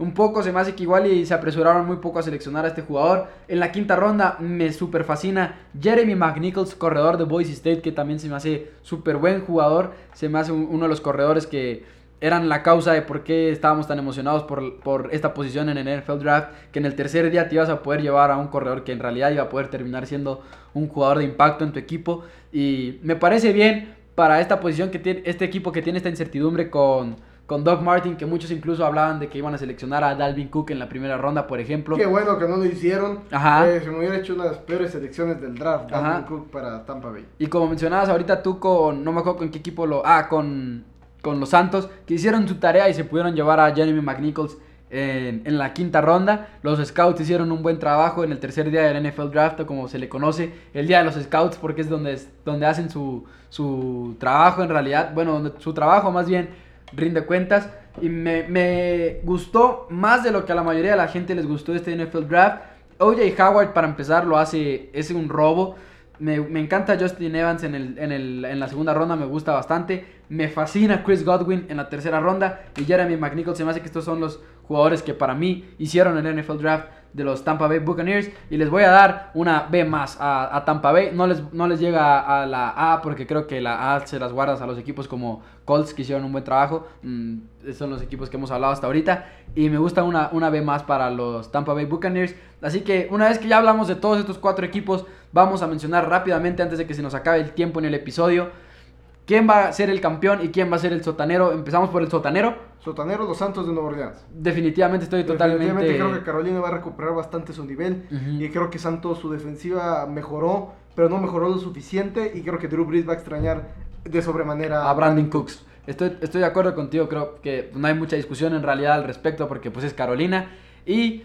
un poco, se me hace que igual y se apresuraron muy poco a seleccionar a este jugador. En la quinta ronda me super fascina Jeremy McNichols, corredor de Boise State, que también se me hace super buen jugador. Se me hace un, uno de los corredores que eran la causa de por qué estábamos tan emocionados por, por esta posición en el N F L Draft, que en el tercer día te ibas a poder llevar a un corredor que en realidad iba a poder terminar siendo un jugador de impacto en tu equipo. Y me parece bien para esta posición que tiene este equipo, que tiene esta incertidumbre con, con Doug Martin, que muchos incluso hablaban de que iban a seleccionar a Dalvin Cook en la primera ronda, por ejemplo. Qué bueno que no lo hicieron. Ajá. Eh, se me hubiera hecho una de las peores selecciones del draft, Dalvin Ajá. Cook para Tampa Bay. Y como mencionabas ahorita tú con, no me acuerdo con qué equipo lo, ah, con, con los Santos, que hicieron su tarea y se pudieron llevar a Jeremy McNichols en, en la quinta ronda. Los scouts hicieron un buen trabajo en el tercer día del N F L Draft, o como se le conoce, el día de los scouts, porque es donde, donde hacen su, su trabajo en realidad. Bueno, donde su trabajo más bien rinde cuentas. Y me, me gustó más de lo que a la mayoría de la gente les gustó este N F L Draft. O J Howard, para empezar, lo hace, es un robo. Me, me encanta Justin Evans en, el, en, el, en la segunda ronda, me gusta bastante. Me fascina Chris Godwin en la tercera ronda. Y Jeremy McNichols, se me hace que estos son los jugadores que para mí hicieron el N F L Draft de los Tampa Bay Buccaneers. Y les voy a dar una B más a, a Tampa Bay. No les, no les llega a, a la A, porque creo que la A se las guardas a los equipos como Colts, que hicieron un buen trabajo. Mm, son los equipos que hemos hablado hasta ahorita. Y me gusta una, una B más para los Tampa Bay Buccaneers. Así que una vez que ya hablamos de todos estos cuatro equipos, vamos a mencionar rápidamente, antes de que se nos acabe el tiempo en el episodio, ¿quién va a ser el campeón y quién va a ser el sotanero? Empezamos por el sotanero. Sotanero, los Santos de Nueva Orleans. Definitivamente estoy totalmente... Definitivamente creo que Carolina va a recuperar bastante su nivel. Uh-huh. Y creo que Santos, su defensiva mejoró, pero no mejoró lo suficiente. Y creo que Drew Brees va a extrañar de sobremanera a Brandon Cooks. Estoy, estoy de acuerdo contigo. Creo que no hay mucha discusión en realidad al respecto, porque pues es Carolina. Y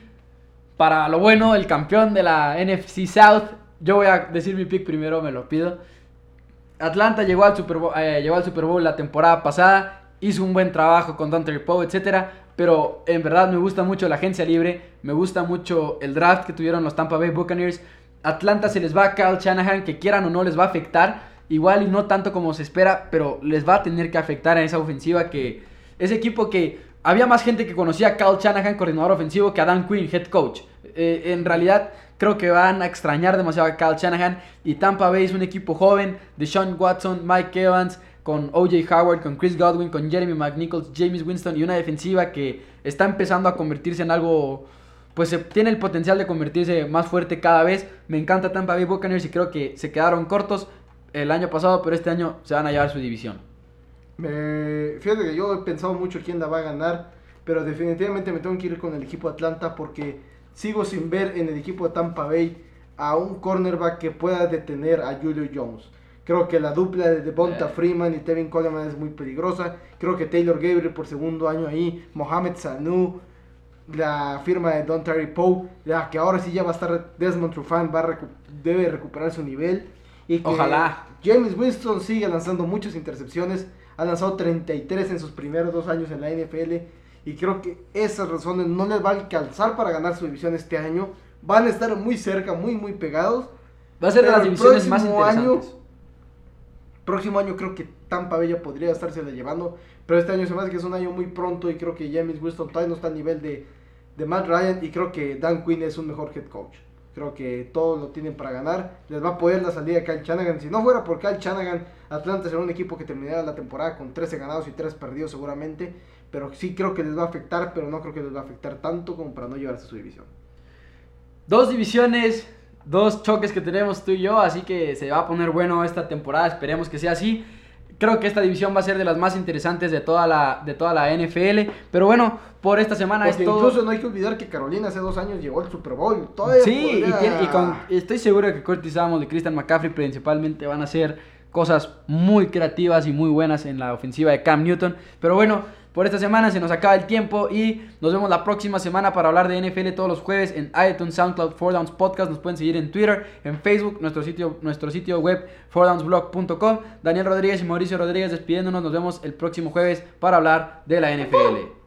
para lo bueno, el campeón de la N F C South. Yo voy a decir mi pick primero, me lo pido. Atlanta llegó al Super Bowl, eh, llegó al Super Bowl la temporada pasada, hizo un buen trabajo con Don Terry Poe, etcétera, pero en verdad me gusta mucho la agencia libre, me gusta mucho el draft que tuvieron los Tampa Bay Buccaneers. Atlanta se les va a Kyle Shanahan, que quieran o no les va a afectar, igual y no tanto como se espera, pero les va a tener que afectar a esa ofensiva, que ese equipo que había más gente que conocía a Kyle Shanahan, coordinador ofensivo, que a Dan Quinn, head coach. Eh, en realidad creo que van a extrañar demasiado a Kyle Shanahan. Y Tampa Bay es un equipo joven, Deshaun Watson, Mike Evans, con O J Howard, con Chris Godwin, con Jeremy McNichols, Jameis Winston, y una defensiva que está empezando a convertirse en algo, pues se, tiene el potencial de convertirse más fuerte cada vez. Me encanta Tampa Bay Buccaneers y creo que se quedaron cortos el año pasado, pero este año se van a llevar su división. Me... Fíjate que yo he pensado mucho quién la va a ganar, pero definitivamente me tengo que ir con el equipo Atlanta, porque sigo sin ver en el equipo de Tampa Bay a un cornerback que pueda detener a Julio Jones. Creo que la dupla de Devonta Freeman y Tevin Coleman es muy peligrosa. Creo que Taylor Gabriel por segundo año ahí, Mohamed Sanu, la firma de Don Terry Poe, la que ahora sí ya va a estar Desmond Trufant, va a recu- debe recuperar su nivel. Y que ojalá. Jameis Winston sigue lanzando muchas intercepciones, ha lanzado treinta y tres en sus primeros dos años en la N F L. Y creo que esas razones no les va a alcanzar para ganar su división este año. Van a estar muy cerca, muy, muy pegados. Va a ser de las divisiones más interesantes. Año, Próximo año creo que Tampa Bay podría estársela llevando, pero este año se me hace que es un año muy pronto y creo que Jameis Winston todavía no está a nivel de, de Matt Ryan, y creo que Dan Quinn es un mejor head coach. Creo que todos lo tienen para ganar. Les va a poder la salida de Kyle Shanahan. Si no fuera por Kyle Shanahan, Atlanta será un equipo que terminará la temporada con trece ganados y tres perdidos seguramente. Pero sí creo que les va a afectar, pero no creo que les va a afectar tanto como para no llevarse a su división. Dos divisiones, dos choques que tenemos tú y yo, así que se va a poner bueno esta temporada. Esperemos que sea así. Creo que esta división va a ser de las más interesantes de toda la, de toda la N F L. Pero bueno, por esta semana Porque es todo. Incluso no hay que olvidar que Carolina hace dos años llegó al Super Bowl. Todavía sí, podría... y, tiene, y con, estoy seguro que Curtis Samuel y Christian McCaffrey principalmente van a hacer cosas muy creativas y muy buenas en la ofensiva de Cam Newton. Pero bueno, por esta semana se nos acaba el tiempo y nos vemos la próxima semana para hablar de N F L todos los jueves en iTunes, SoundCloud, Four Downs Podcast. Nos pueden seguir en Twitter, en Facebook, nuestro sitio, nuestro sitio web four downs blog punto com. Daniel Rodríguez y Mauricio Rodríguez despidiéndonos. Nos vemos el próximo jueves para hablar de la N F L.